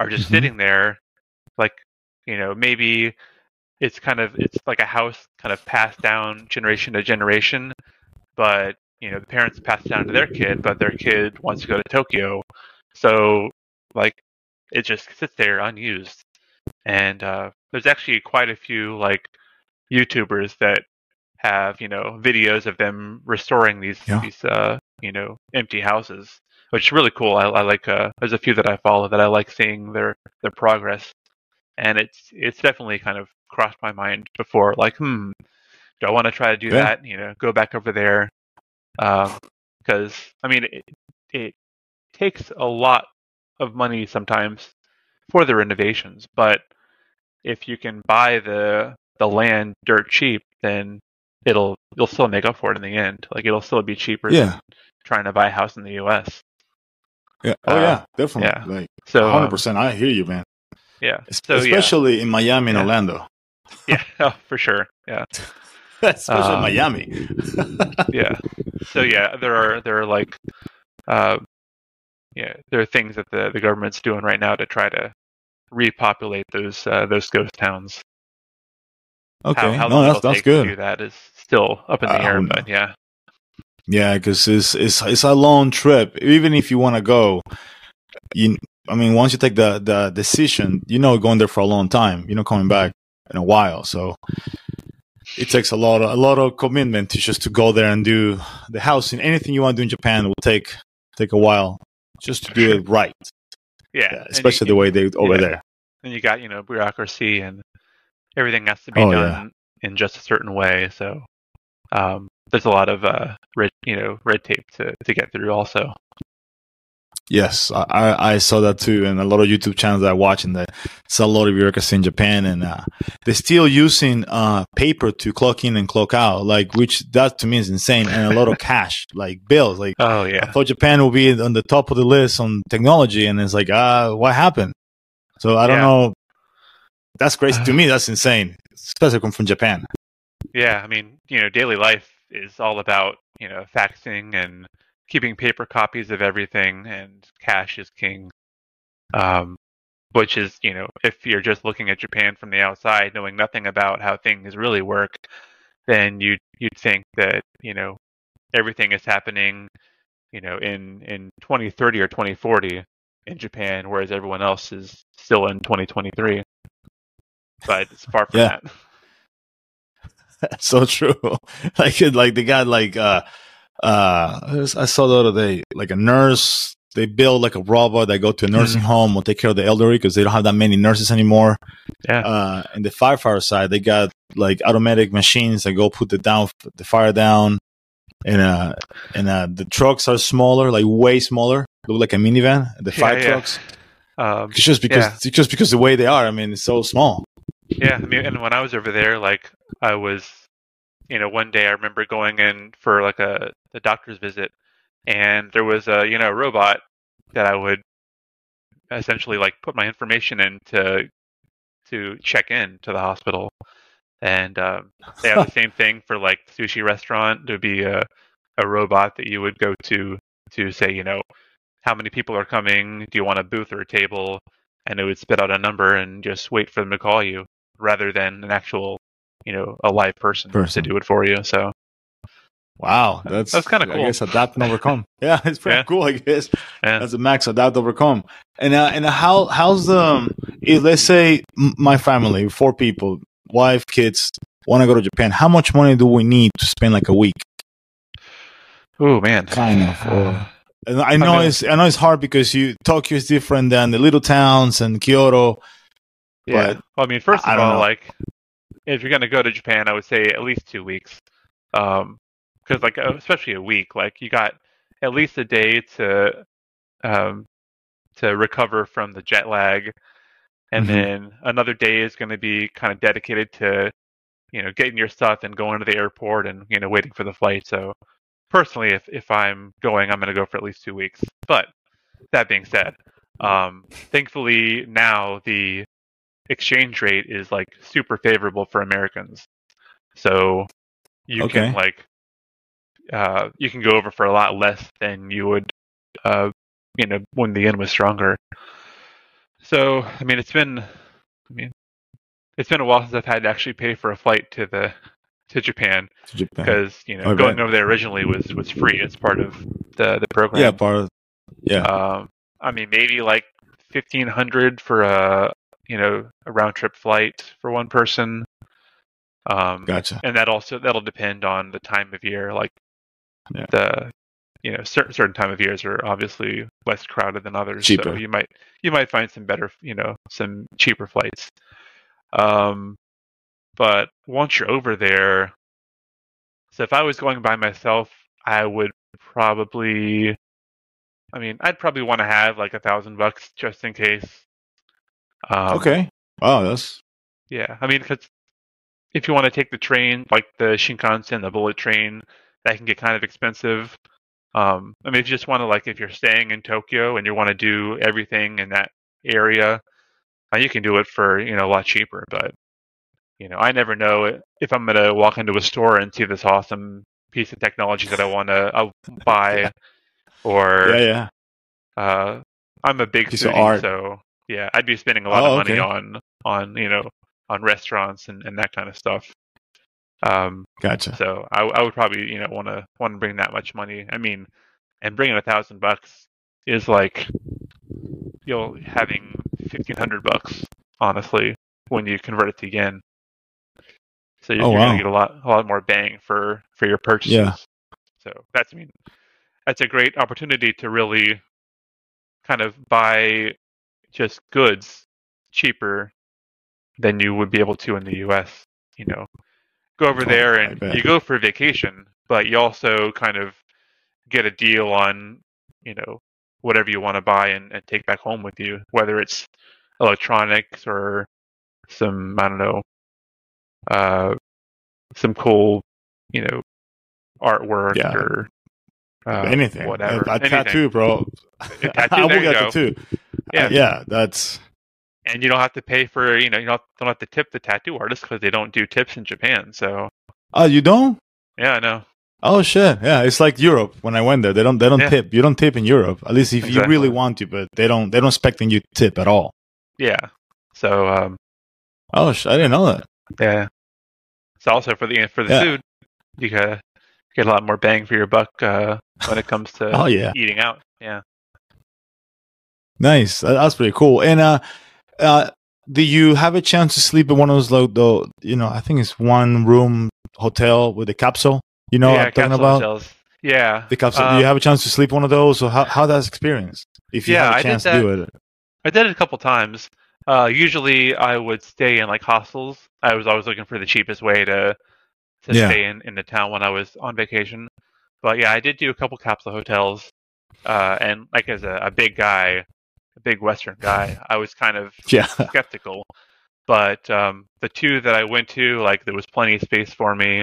are just mm-hmm. sitting there. Like, you know, maybe it's kind of, it's like a house kind of passed down generation to generation, but, you know, the parents pass it down to their kid, but their kid wants to go to Tokyo. So, like, it just sits there unused. And uh, there's actually quite a few, like, YouTubers that have, you know, videos of them restoring these, yeah. these uh, you know, empty houses, which is really cool. I, I like, uh, there's a few that I follow that I like seeing their, their progress. And it's it's definitely kind of crossed my mind before, like, hmm, do I want to try to do yeah. that? You know, go back over there, because um, I mean, it, it takes a lot of money sometimes for the renovations, but if you can buy the the land dirt cheap, then it'll you'll still make up for it in the end. Like it'll still be cheaper yeah. than trying to buy a house in the U S. Yeah. Oh uh, yeah, definitely. Yeah. Like, so one hundred percent. I hear you, man. Yeah, so, especially yeah. in Miami and yeah. Orlando. Yeah, oh, for sure. Yeah. Especially um, in Miami. Yeah. So yeah, there are there are like uh yeah, there are things that the, the government's doing right now to try to repopulate those uh, those ghost towns. Okay. How, how no, that's that's good. To do that is still up in the I air, but know. yeah. Yeah, because it's it's it's a long trip. Even if you want to go, you I mean, once you take the, the decision, you know, going there for a long time, you know, coming back in a while. So it takes a lot of, a lot of commitment to just to go there and do the housing. Anything you want to do in Japan will take take a while just to do it right. Yeah, yeah, especially you, the way they over yeah. there. And you got you know bureaucracy and everything has to be oh, done yeah. in just a certain way. So. Um, There's a lot of uh, red, you know, red tape to, to get through. Also, yes, I, I saw that too, and a lot of YouTube channels that I watch, and that it's a lot of bureaucracy in Japan, and uh, they're still using uh, paper to clock in and clock out, like which that to me is insane, and a lot of cash, like bills. Like, oh yeah, I thought Japan would be on the top of the list on technology, and it's like, ah, uh, what happened? So I don't yeah. know. That's crazy uh, to me. That's insane, especially coming from Japan. Yeah, I mean, you know, daily life is all about, you know, faxing and keeping paper copies of everything, and cash is king. Um, which is, you know, if you're just looking at Japan from the outside, knowing nothing about how things really work, then you'd, you'd think that, you know, everything is happening, you know, in, in twenty thirty or twenty forty in Japan, whereas everyone else is still in twenty twenty-three. But it's far from yeah. that. That's so true. Like, like they got like uh, uh, I saw the other day, like a nurse. They build like a robot that go to a nursing mm-hmm. home, will take care of the elderly because they don't have that many nurses anymore. Yeah. Uh, and the firefighter side, they got like automatic machines that go put the down, put the fire down, and uh, and uh, the trucks are smaller, like way smaller. Look like a minivan. The fire yeah, yeah. trucks. Um, it's just because, yeah. it's just because the way they are. I mean, it's so small. Yeah, I mean, and when I was over there, like I was, you know, one day I remember going in for like a, a doctor's visit, and there was a, you know, robot that I would essentially like put my information in to to check in to the hospital, and um, they have the same thing for like the sushi restaurant. There'd be a a robot that you would go to to say, you know, how many people are coming? Do you want a booth or a table? And it would spit out a number and just wait for them to call you, rather than an actual, you know, a live person, person. to do it for you. So, wow, that's, that's kind of cool. I guess adapt and overcome. Yeah, it's pretty yeah. cool. I guess yeah. that's a max adapt overcome. And uh, and how how's the if, let's say my family, four people, wife, kids, want to go to Japan. How much money do we need to spend like a week? Oh man, kind of. Or, And I know I mean, it's I know it's hard because you Tokyo is different than the little towns and Kyoto. Yeah. But well, I mean, first of I all, know. like if you're going to go to Japan, I would say at least two weeks, because um, like especially a week, like you got at least a day to um, to recover from the jet lag, and mm-hmm. then another day is going to be kind of dedicated to you know getting your stuff and going to the airport and you know waiting for the flight. So. Personally, if, if I'm going, I'm going to go for at least two weeks. But that being said, um, thankfully now the exchange rate is like super favorable for Americans. So you okay. can like uh, you can go over for a lot less than you would, uh, you know, when the yen was stronger. So I mean, it's been I mean, it's been a while since I've had to actually pay for a flight to the. To Japan, because you know oh, going right. over there originally was, was free. It's part of the, the program. Yeah, part of, yeah. Um, I mean, maybe like fifteen hundred for a you know a round trip flight for one person. Um, gotcha. And that also that'll depend on the time of year. Like yeah. the you know certain certain time of years are obviously less crowded than others. Cheaper. So you might you might find some better you know some cheaper flights. Um. But once you're over there, so if I was going by myself, I would probably, I mean, I'd probably want to have like a thousand bucks just in case. Um, okay. Wow, that's. Yeah. I mean, because if you want to take the train, like the Shinkansen, the bullet train, that can get kind of expensive. Um, I mean, if you just want to, like, if you're staying in Tokyo and you want to do everything in that area, uh, you can do it for, you know, a lot cheaper, but. You know, I never know if I'm going to walk into a store and see this awesome piece of technology that I want to buy. Yeah. Or yeah, yeah. Uh, I'm a big piece foodie, of art. So yeah, I'd be spending a lot oh, of money okay. on on you know on restaurants and, and that kind of stuff. Um, gotcha. So I, I would probably you know want to want to bring that much money. I mean, and bringing a thousand bucks is like you know having fifteen hundred bucks honestly when you convert it to yen. So you're, oh, you're wow. gonna get a lot a lot more bang for for your purchases. Yeah. So that's I mean. That's a great opportunity to really kind of buy just goods cheaper than you would be able to in the U S. You know, go over oh, there and you go for vacation, but you also kind of get a deal on, you know, whatever you want to buy and, and take back home with you, whether it's electronics or some, I don't know, uh, some cool, you know, artwork yeah. or... Uh, anything, whatever. A, a anything. Tattoo, bro. A tattoo, I will get a tattoo. Yeah, uh, yeah, that's. And you don't have to pay for you know you don't don't have to tip the tattoo artist because they don't do tips in Japan. So. Oh, uh, you don't? Yeah, I know. Oh shit! Yeah, it's like Europe. When I went there, they don't they don't yeah. tip. You don't tip in Europe, at least if exactly. you really want to. But they don't they don't expect you to tip at all. Yeah. So. Um, oh, I didn't know that. Yeah. It's also for the for the yeah. food. You gotta get a lot more bang for your buck uh, when it comes to oh, yeah. eating out. Yeah, nice. That's pretty cool. And uh, uh, do you have a chance to sleep in one of those, like, though? You know, I think it's one room hotel with a capsule. You know, yeah, what I'm talking about hotels. Yeah, the capsule. Um, do you have a chance to sleep in one of those, or how how that's experienced? If you yeah, have a chance to do it, I did it a couple times. Uh, usually, I would stay in like hostels. I was always looking for the cheapest way to. to yeah. stay in, in the town when I was on vacation. But yeah, I did do a couple capsule hotels. Uh, and like as a, a big guy, a big Western guy, I was kind of yeah. skeptical. But um, the two that I went to, like there was plenty of space for me.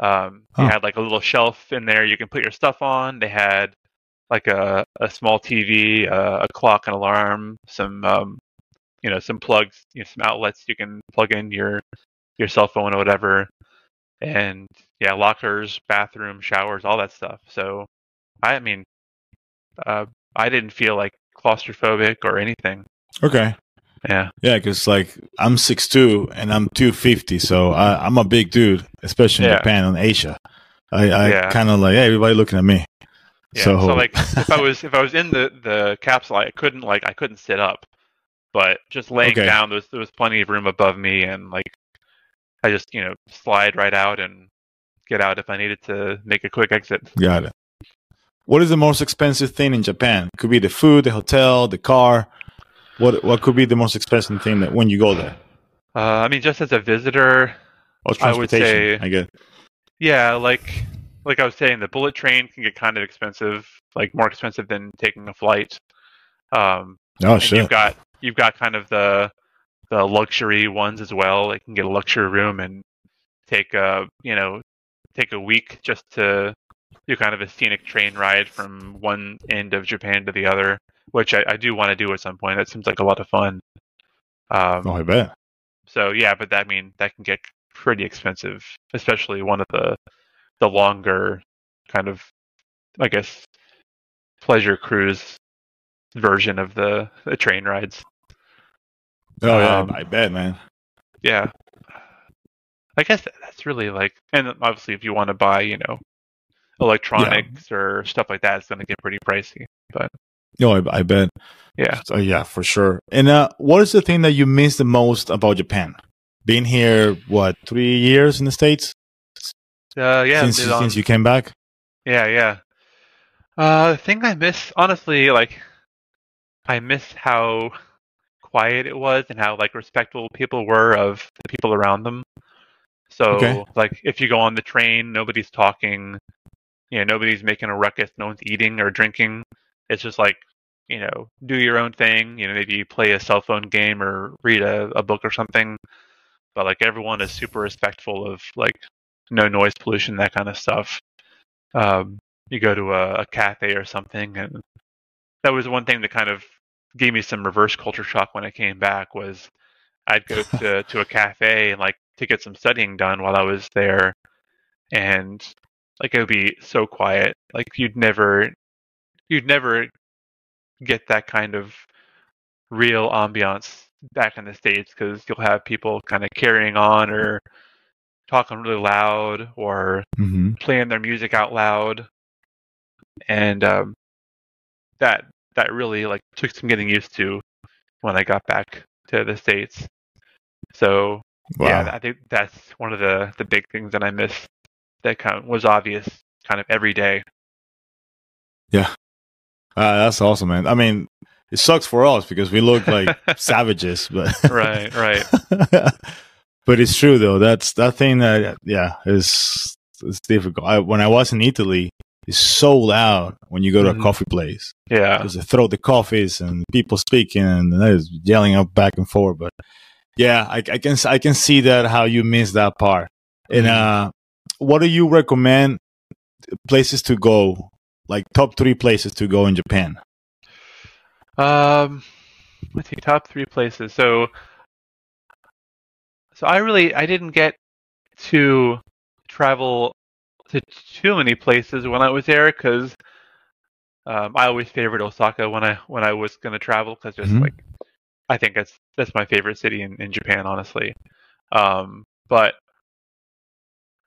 Um, oh. They had like a little shelf in there you can put your stuff on. They had like a, a small T V, uh, a clock, an alarm, some, um, you know, some plugs, you know, some outlets you can plug in your, your cell phone or whatever. And yeah, lockers, bathroom, showers, all that stuff. So, I mean, uh, I didn't feel like claustrophobic or anything. Okay. Yeah. Yeah, because like I'm six two and I'm two fifty, so I, I'm a big dude, especially in yeah. Japan and Asia. I, I yeah. kind of like, hey, everybody looking at me. Yeah. So, so like, if I was if I was in the the capsule, I couldn't like I couldn't sit up, but just laying okay. down, there was, there was plenty of room above me, and like. I just, you know, slide right out and get out if I needed to make a quick exit. Got it. What is the most expensive thing in Japan? Could be the food, the hotel, the car. What what could be the most expensive thing that when you go there? Uh, I mean, just as a visitor, oh, I would say, I guess. Yeah, like like I was saying, the bullet train can get kind of expensive, like more expensive than taking a flight. Um, oh, sure. You've got you've got kind of the. the luxury ones as well. They can get a luxury room and take a, you know, take a week just to do kind of a scenic train ride from one end of Japan to the other, which I, I do want to do at some point. That seems like a lot of fun. Um, oh, I bet. So yeah, but that I mean that can get pretty expensive, especially one of the the longer kind of, I guess, pleasure cruise version of the, the train rides. Oh yeah, um, I bet, man. Yeah, I guess that's really like, and obviously, if you want to buy, you know, electronics yeah. or stuff like that, it's going to get pretty pricey. But no, I, I bet. Yeah, so, yeah, for sure. And uh, what is the thing that you miss the most about Japan? Being here, what, three years in the States? Uh, yeah, since, since you came back. Yeah, yeah. Uh, the thing I miss, honestly, like, I miss how quiet it was and how like respectful people were of the people around them. So okay. like if you go on the train, nobody's talking, you know, nobody's making a ruckus, no one's eating or drinking. It's just like, you know, do your own thing, you know, maybe you play a cell phone game or read a, a book or something. But like everyone is super respectful of like no noise pollution, that kind of stuff. Um, you go to a, a cafe or something, and that was one thing that kind of gave me some reverse culture shock when I came back. Was I'd go to, to a cafe and like to get some studying done while I was there. And like, it would be so quiet. Like you'd never, you'd never get that kind of real ambiance back in the States, because you'll have people kind of carrying on or talking really loud or mm-hmm. playing their music out loud. And um, that that really like took some getting used to when I got back to the States. So wow. yeah, I think that's one of the, the big things that I missed that kind of was obvious kind of every day. Yeah. Uh, that's awesome, man. I mean, it sucks for us because we look like savages, but right, right. But it's true though. That's that thing that yeah is it's difficult. I, when I was in Italy, it's so loud when you go to mm-hmm. a coffee place. Yeah, because they throw the coffees and people speaking and they're yelling up back and forth. But yeah, I, I can I can see that how you miss that part. And uh, what do you recommend places to go? Like top three places to go in Japan. Um, let's see, top three places. So, so I really I didn't get to travel to too many places when I was there, because um, I always favored Osaka when I when I was going to travel, because just mm-hmm. like I think that's that's my favorite city in, in Japan, honestly. Um, but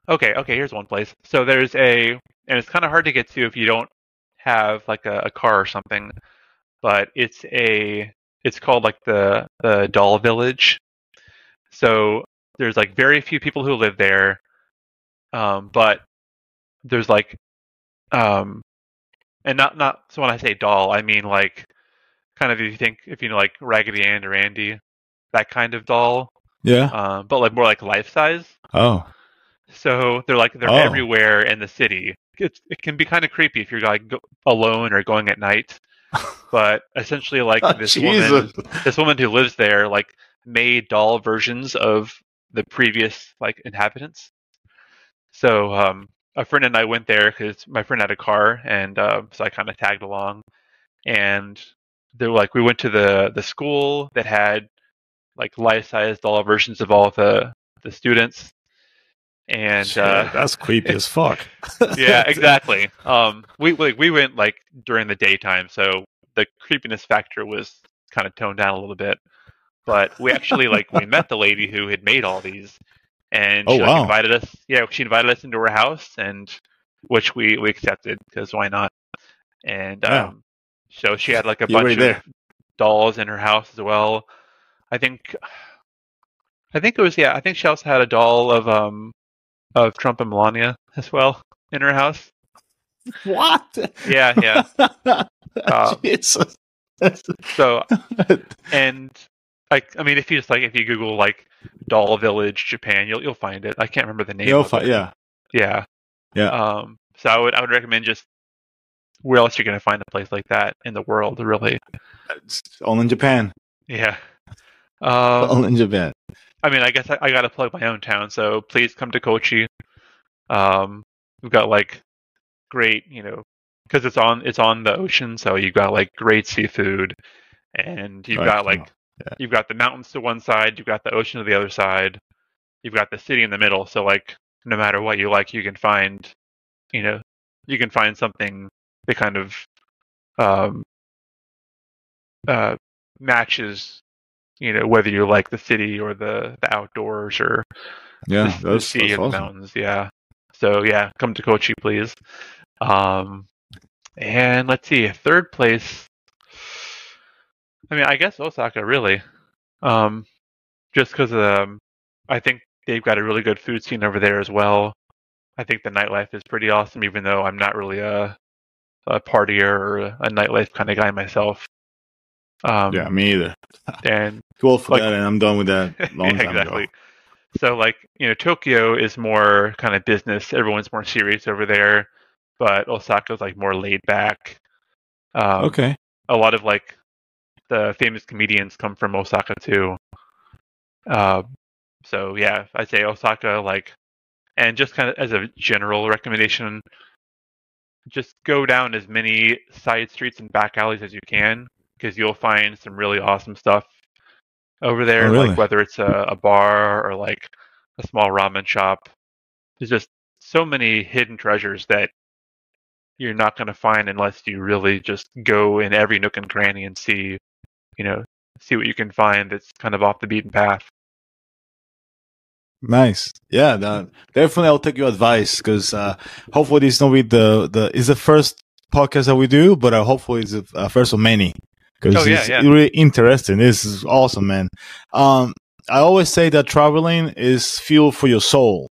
okay, okay, here's one place. So there's a and it's kind of hard to get to if you don't have like a, a car or something. But it's a, it's called like the, the doll village. So there's like very few people who live there. Um, but there's like, um, and not, not, so when I say doll, I mean like kind of, if you think, if you know, like Raggedy Ann or Andy, that kind of doll. Yeah. Um, but like more like life size. Oh. So they're like, they're oh. everywhere in the city. It's, it can be kind of creepy if you're like go, alone or going at night. But essentially, like oh, this Jesus. woman, this woman who lives there, like made doll versions of the previous like inhabitants. So um, a friend and I went there because my friend had a car, and uh, so I kind of tagged along. And they're like, we went to the the school that had like life-size doll versions of all the the students. And Shit, uh, that's creepy as fuck. Yeah, exactly. Um, we like we went like during the daytime, so the creepiness factor was kind of toned down a little bit. But we actually like we met the lady who had made all these, and oh, she like, wow. invited us. Yeah, she invited us into her house, and which we, we accepted because why not? And wow. um, so she had like a you bunch of there. dolls in her house as well. I think, I think it was yeah. I think she also had a doll of um. of Trump and Melania as well in her house. What? Yeah, yeah. Um, Jesus. So, and like, I mean, if you just like, if you Google like doll village Japan, you'll you'll find it. I can't remember the name. You'll find, yeah, yeah, yeah. Um, so I would I would recommend just where else you're gonna find a place like that in the world, really? It's all in Japan. Yeah. Um, all in Japan. I mean, I guess I, I gotta plug my own town, so please come to Kochi. Um, we've got like great, you know, because it's on it's on the ocean, so you've got like great seafood, and you've right. got like yeah. you've got the mountains to one side, you've got the ocean to the other side, you've got the city in the middle. So like, no matter what you like, you can find, you know, you can find something that kind of um, uh, matches. You know, whether you like the city or the, the outdoors or yeah, the, the sea and awesome. the mountains. Yeah. So, yeah, come to Kochi, please. Um, and let's see, a third place. I mean, I guess Osaka, really. Um, just because um, I think they've got a really good food scene over there as well. I think the nightlife is pretty awesome, even though I'm not really a, a partier or a nightlife kind of guy myself. Um, yeah, me either. And cool for like, that, and I'm done with that. Long yeah, time exactly. Ago. So, like you know, Tokyo is more kind of business. Everyone's more serious over there, but Osaka's like more laid back. Um, okay. A lot of like the famous comedians come from Osaka too. Uh, so yeah, I'd say Osaka. Like, and just kind of as a general recommendation, just go down as many side streets and back alleys as you can, because you'll find some really awesome stuff over there. Oh, really? Like whether it's a, a bar or like a small ramen shop. There's just so many hidden treasures that you're not going to find unless you really just go in every nook and cranny and see, you know, see what you can find that's kind of off the beaten path. Nice. Yeah, that, definitely I'll take your advice, because uh, hopefully it's not with the, the, it's the first podcast that we do, but uh, hopefully it's the first of many, because oh, yeah, it's yeah. really interesting. This is awesome, man. Um, I always say that traveling is fuel for your soul,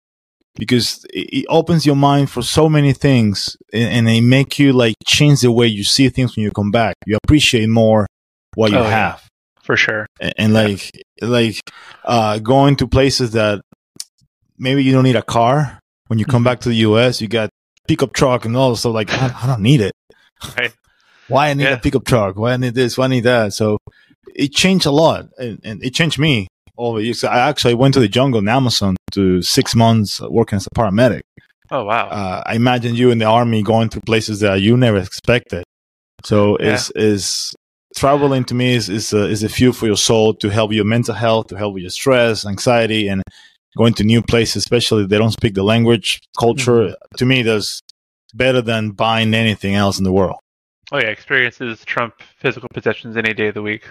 because it, it opens your mind for so many things, and, and it make you like change the way you see things when you come back. You appreciate more what you oh, have. Yeah. For sure. And, and like, yeah. like, uh, going to places that maybe you don't need a car. When you come back to the U S, you got pickup truck and all, so like, I, I don't need it. Right. Why I need yeah. a pickup truck? Why I need this? Why I need that? So it changed a lot, and, and it changed me. Over you, so I actually went to the jungle in Amazon to six months working as a paramedic. Oh wow! Uh, I imagine you in the army going to places that you never expected. So yeah. is is traveling to me is is a, is a fuel for your soul, to help your mental health, to help with your stress, anxiety, and going to new places, especially if they don't speak the language, culture. Mm-hmm. To me, that's better than buying anything else in the world. Oh yeah, experiences trump physical possessions any day of the week.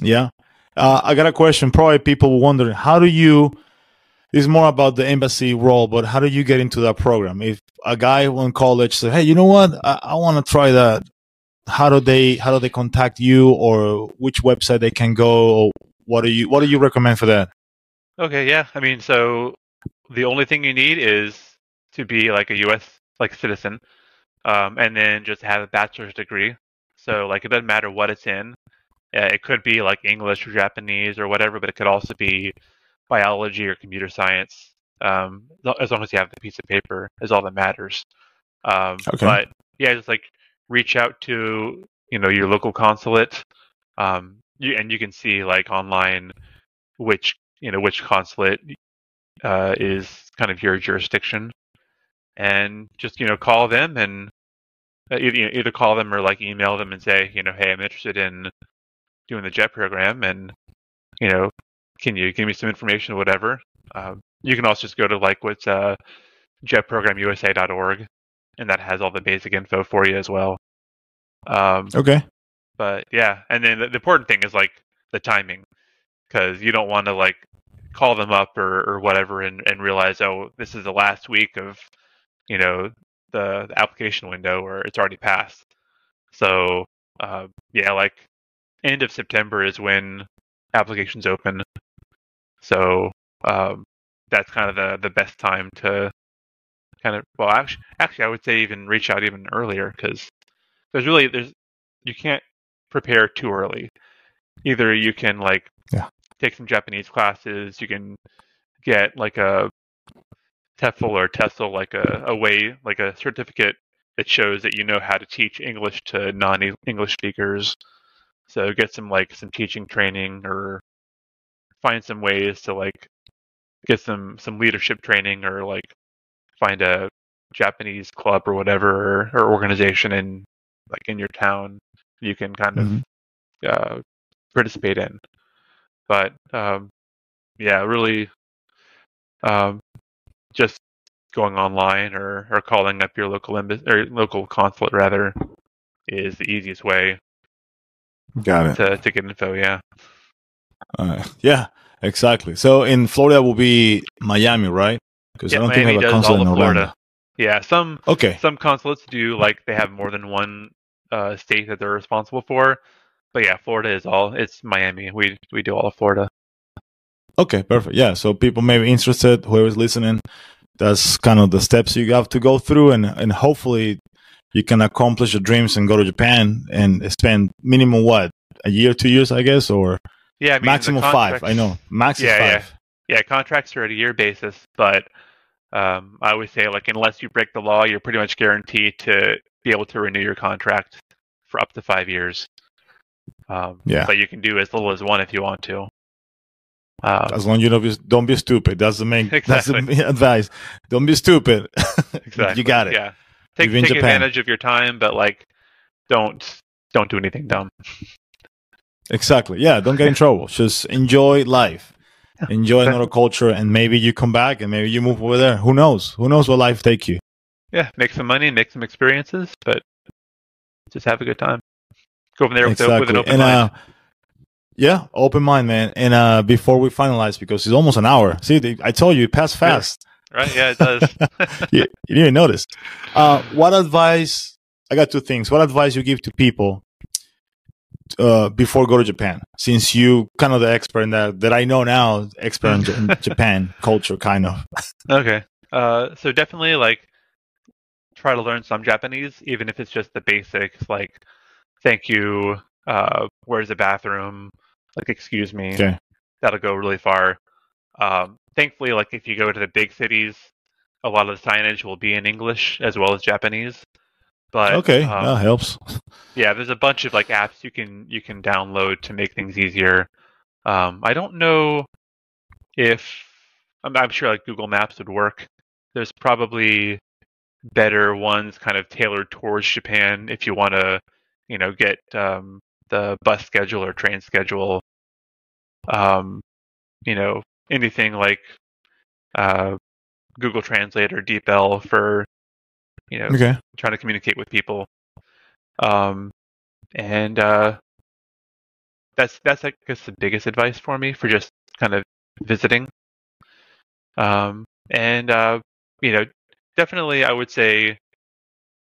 Yeah. Uh, I got a question. Probably people wondering, how do you, it's more about the embassy role, but how do you get into that program? If a guy in college said, hey, you know what? I, I want to try that. How do they, how do they contact you, or which website they can go? Or what do you, what do you recommend for that? Okay. Yeah. I mean, so the only thing you need is to be like a U S like citizen, um, and then just have a bachelor's degree. So like, it doesn't matter what it's in. Uh, it could be like English or Japanese or whatever, but it could also be biology or computer science. Um, as long as you have the piece of paper is all that matters. Um, okay. But yeah, just like reach out to, you know, your local consulate, um, you, and you can see like online which, you know, which consulate uh, is kind of your jurisdiction, and just, you know, call them and uh, either, either call them or like email them and say, you know, hey, I'm interested in doing the JET program, and you know, can you give me some information or whatever? Um, you can also just go to like what's uh, jet program u s a dot org, and that has all the basic info for you as well. Um, okay. But yeah, and then the, the important thing is like the timing, because you don't want to like call them up or, or whatever and, and realize, oh, this is the last week of, you know, the, the application window, or it's already passed. So uh, yeah, like. End of September is when applications open, so um, that's kind of the, the best time to kind of well actually, actually I would say even reach out even earlier, because there's really there's you can't prepare too early. Either you can like yeah. take some Japanese classes, you can get like a TEFL or TESOL, like a, a way like a certificate that shows that you know how to teach English to non-English speakers. So get some like some teaching training, or find some ways to like get some some leadership training, or like find a Japanese club or whatever, or organization in like in your town you can kind mm-hmm. of uh, participate in. But um, yeah, really um, just going online or, or calling up your local embassy or local consulate rather is the easiest way. Got it. To, to get info, yeah. Uh, yeah, exactly. So in Florida will be Miami, right? Because yeah, I don't Miami think they have a consulate in Florida. Yeah, some okay. some consulates do like they have more than one uh, state that they're responsible for. But yeah, Florida is all. It's Miami. We we do all of Florida. Okay, perfect. Yeah, so people may be interested. Whoever's listening, that's kind of the steps you have to go through, and and hopefully. You can accomplish your dreams and go to Japan and spend minimum what a year, two years, I guess, or yeah, I mean, maximum five. I know max yeah, is five. Yeah, yeah. Contracts are at a year basis, but um, I always say like unless you break the law, you're pretty much guaranteed to be able to renew your contract for up to five years. Um, yeah, but you can do as little as one if you want to. Um, as long as you don't be, don't be stupid. That's the main. Exactly. That's the advice. Don't be stupid. Exactly. You got it. Yeah. Take, take advantage of your time, but like, don't don't do anything dumb. Exactly. Yeah, don't get in trouble. Just enjoy life. enjoy another culture, and maybe you come back and maybe you move over there. Who knows? Who knows what life take you? Yeah, make some money, make some experiences, but just have a good time. Go from there exactly. with, with an open and, mind. Uh, yeah, open mind, man. And uh, before we finalize, because it's almost an hour. See, they, I told you, it passed fast. Yeah. Right? Yeah, it does. you, you didn't notice. Uh, what advice? I got two things. What advice you give to people uh, before go to Japan? Since you kind of the expert in that, that I know now, expert in, in Japan culture, kind of. Okay. Uh, so definitely, like, try to learn some Japanese, even if it's just the basics, like thank you, uh, where's the bathroom, like excuse me. Okay. That'll go really far. Um, thankfully, like if you go to the big cities, a lot of the signage will be in English as well as Japanese. But okay, um, that helps. Yeah, there's a bunch of like apps you can you can download to make things easier. Um, I don't know if I'm, I'm sure like Google Maps would work. There's probably better ones kind of tailored towards Japan if you want to, you know, get um, the bus schedule or train schedule. Um, you know, anything like uh, Google Translate or DeepL for, you know, okay. trying to communicate with people. Um, and uh, that's, that's I guess, the biggest advice for me for just kind of visiting. Um, and, uh, you know, definitely, I would say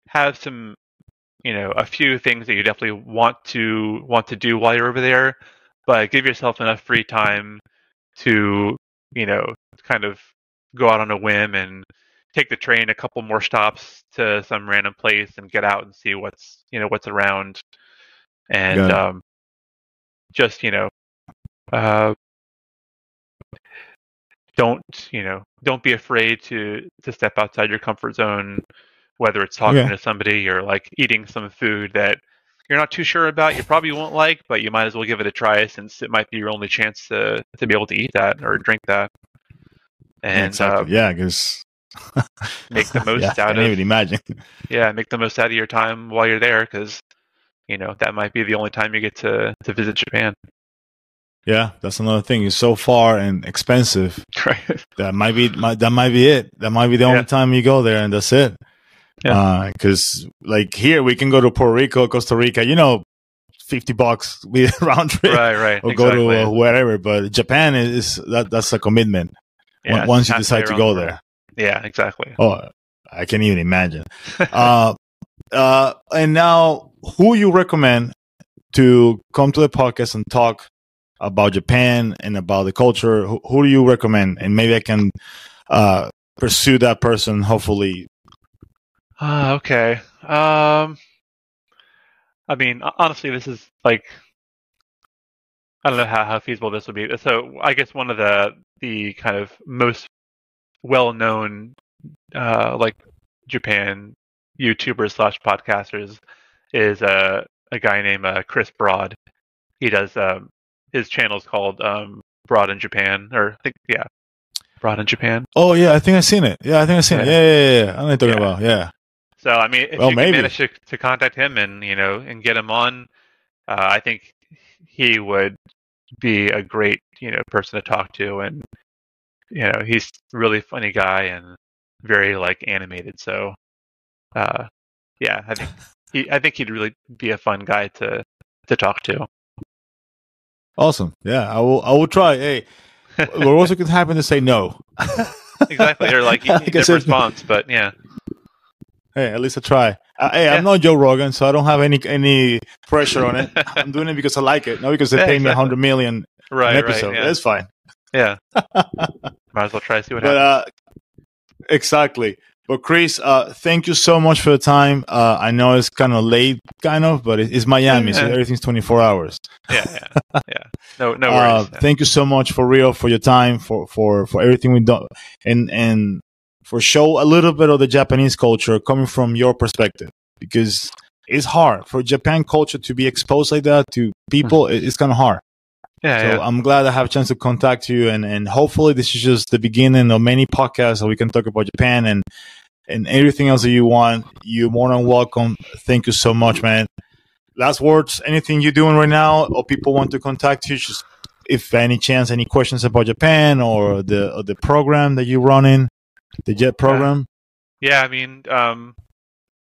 have some, you know, a few things that you definitely want to want to do while you're over there, but give yourself enough free time to, you know, kind of go out on a whim and take the train a couple more stops to some random place and get out and see what's, you know, what's around, and um, just, you know, uh, don't, you know, don't be afraid to, to step outside your comfort zone, whether it's talking okay. to somebody or like eating some food that you're not too sure about, you probably won't like, but you might as well give it a try since it might be your only chance to, to be able to eat that or drink that. And exactly. um, yeah, because make the most yeah, out I can't of even imagine. Yeah, make the most out of your time while you're there, because you know that might be the only time you get to, to visit Japan. Yeah, that's another thing. It's so far and expensive. Right. That might be that might be it. That might be the yeah. only time you go there, and that's it. Yeah. Because uh, like here, we can go to Puerto Rico, Costa Rica. You know, fifty bucks with round trip. Right, right. Or exactly. go to uh, wherever. But Japan is that that's a commitment. Yeah, once you decide to go there. there. Yeah, exactly. Oh, I can't even imagine. uh, uh, and now, who you recommend to come to the podcast and talk about Japan and about the culture? Who, who do you recommend? And maybe I can uh, pursue that person, hopefully. Uh, okay. Um, I mean, honestly, this is like, I don't know how, how feasible this would be. So I guess one of the, the kind of most well-known uh, like Japan YouTubers slash podcasters is uh, a guy named uh, Chris Broad. He does... Um, His channel is called um, Broad in Japan, or I think, yeah, Broad in Japan. Oh, yeah, I think I've seen it. Yeah, I think I've seen yeah. it. Yeah, yeah, yeah. I know what you're talking yeah. about, yeah. So, I mean, if well, you maybe. can manage to, to contact him and, you know, and get him on, uh, I think he would be a great, you know, person to talk to. And, you know, he's a really funny guy and very, like, animated. So, uh, yeah, I think, he, I think he'd really be a fun guy to, to talk to. Awesome. Yeah, I will. I will try. Hey, we're also going to happen to say no. Exactly. They're like their response, but yeah. Hey, at least I try. Uh, hey, yeah. I'm not Joe Rogan, so I don't have any any pressure on it. I'm doing it because I like it, not because they yeah, pay exactly. me a hundred million right, an episode. Right, yeah. That's fine. Yeah. Might as well try to see what but, happens. Uh, exactly. But Chris, uh, thank you so much for the time. Uh, I know it's kind of late, kind of, but it's Miami, yeah. so everything's twenty-four hours. Yeah, yeah, yeah. No, no worries. Uh, yeah. Thank you so much for real, for your time, for, for, for everything we've done, and and for show a little bit of the Japanese culture coming from your perspective, because it's hard for Japan culture to be exposed like that to people. Mm-hmm. It's kind of hard. Yeah, so yeah. I'm glad I have a chance to contact you, and, and hopefully this is just the beginning of many podcasts that we can talk about Japan and and everything else that you want. You're more than welcome. Thank you so much, man. Last words, anything you're doing right now, or people want to contact you, just if any chance, any questions about Japan or the or the program that you run in, the JET program? Yeah, yeah I mean, um,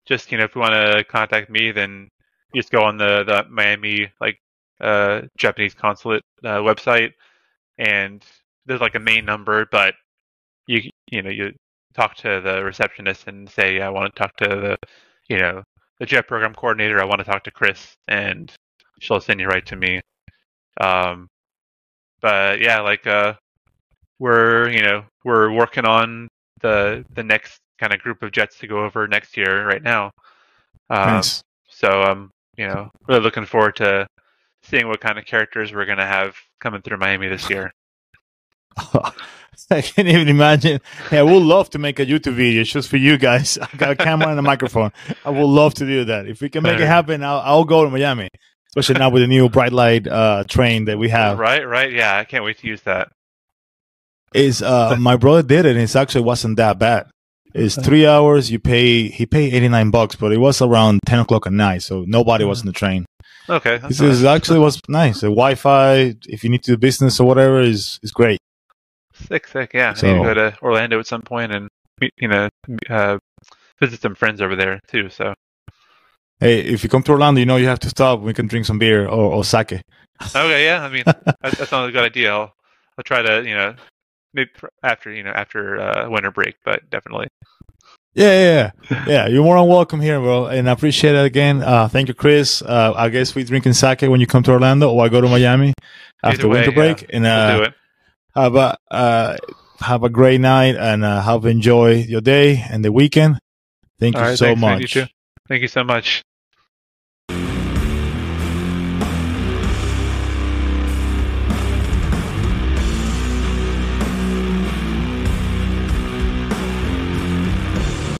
just, you know, if you want to contact me, then you just go on the, the Miami, like, uh, Japanese consulate uh, website, and there's, like, a main number, but you, you know, you talk to the receptionist and say, I want to talk to the, you know, the JET program coordinator, I want to talk to Chris, and she'll send you right to me. Um, but yeah, like, uh, we're, you know, we're working on the, the next kind of group of jets to go over next year right now. Um, nice. So, um, you know, really looking forward to seeing what kind of characters we're going to have coming through Miami this year. I can't even imagine. Yeah, I would love to make a YouTube video just for you guys. I got a camera and a microphone. I would love to do that. If we can make it happen, I'll, I'll go to Miami. Especially now with the new bright light uh, train that we have. Right, right. Yeah, I can't wait to use that. Is uh, my brother did it, and it actually wasn't that bad. It's three hours. You pay. He paid eighty-nine bucks, but it was around ten o'clock at night, so nobody was in the train. Okay, this nice. is actually was nice. The Wi-Fi, if you need to do business or whatever, is is great. Sick, sick. Yeah, so, I need to go to Orlando at some point and you know uh, visit some friends over there too. So. Hey, if you come to Orlando, you know you have to stop. We can drink some beer or, or sake. Okay, yeah. I mean, that, that sounds a good idea. I'll, I'll try to, you know, maybe after, you know, after uh, winter break, but definitely. Yeah, yeah, yeah. You're more than welcome here, bro. And I appreciate it again. Uh, thank you, Chris. Uh, I guess we're drinking sake when you come to Orlando, or I go to Miami after way, winter break. Yeah. And uh, we'll do it. Have a, uh, have a great night and uh, have enjoy your day and the weekend. Thank All you right, so thanks, much. Thank you too. Thank you so much.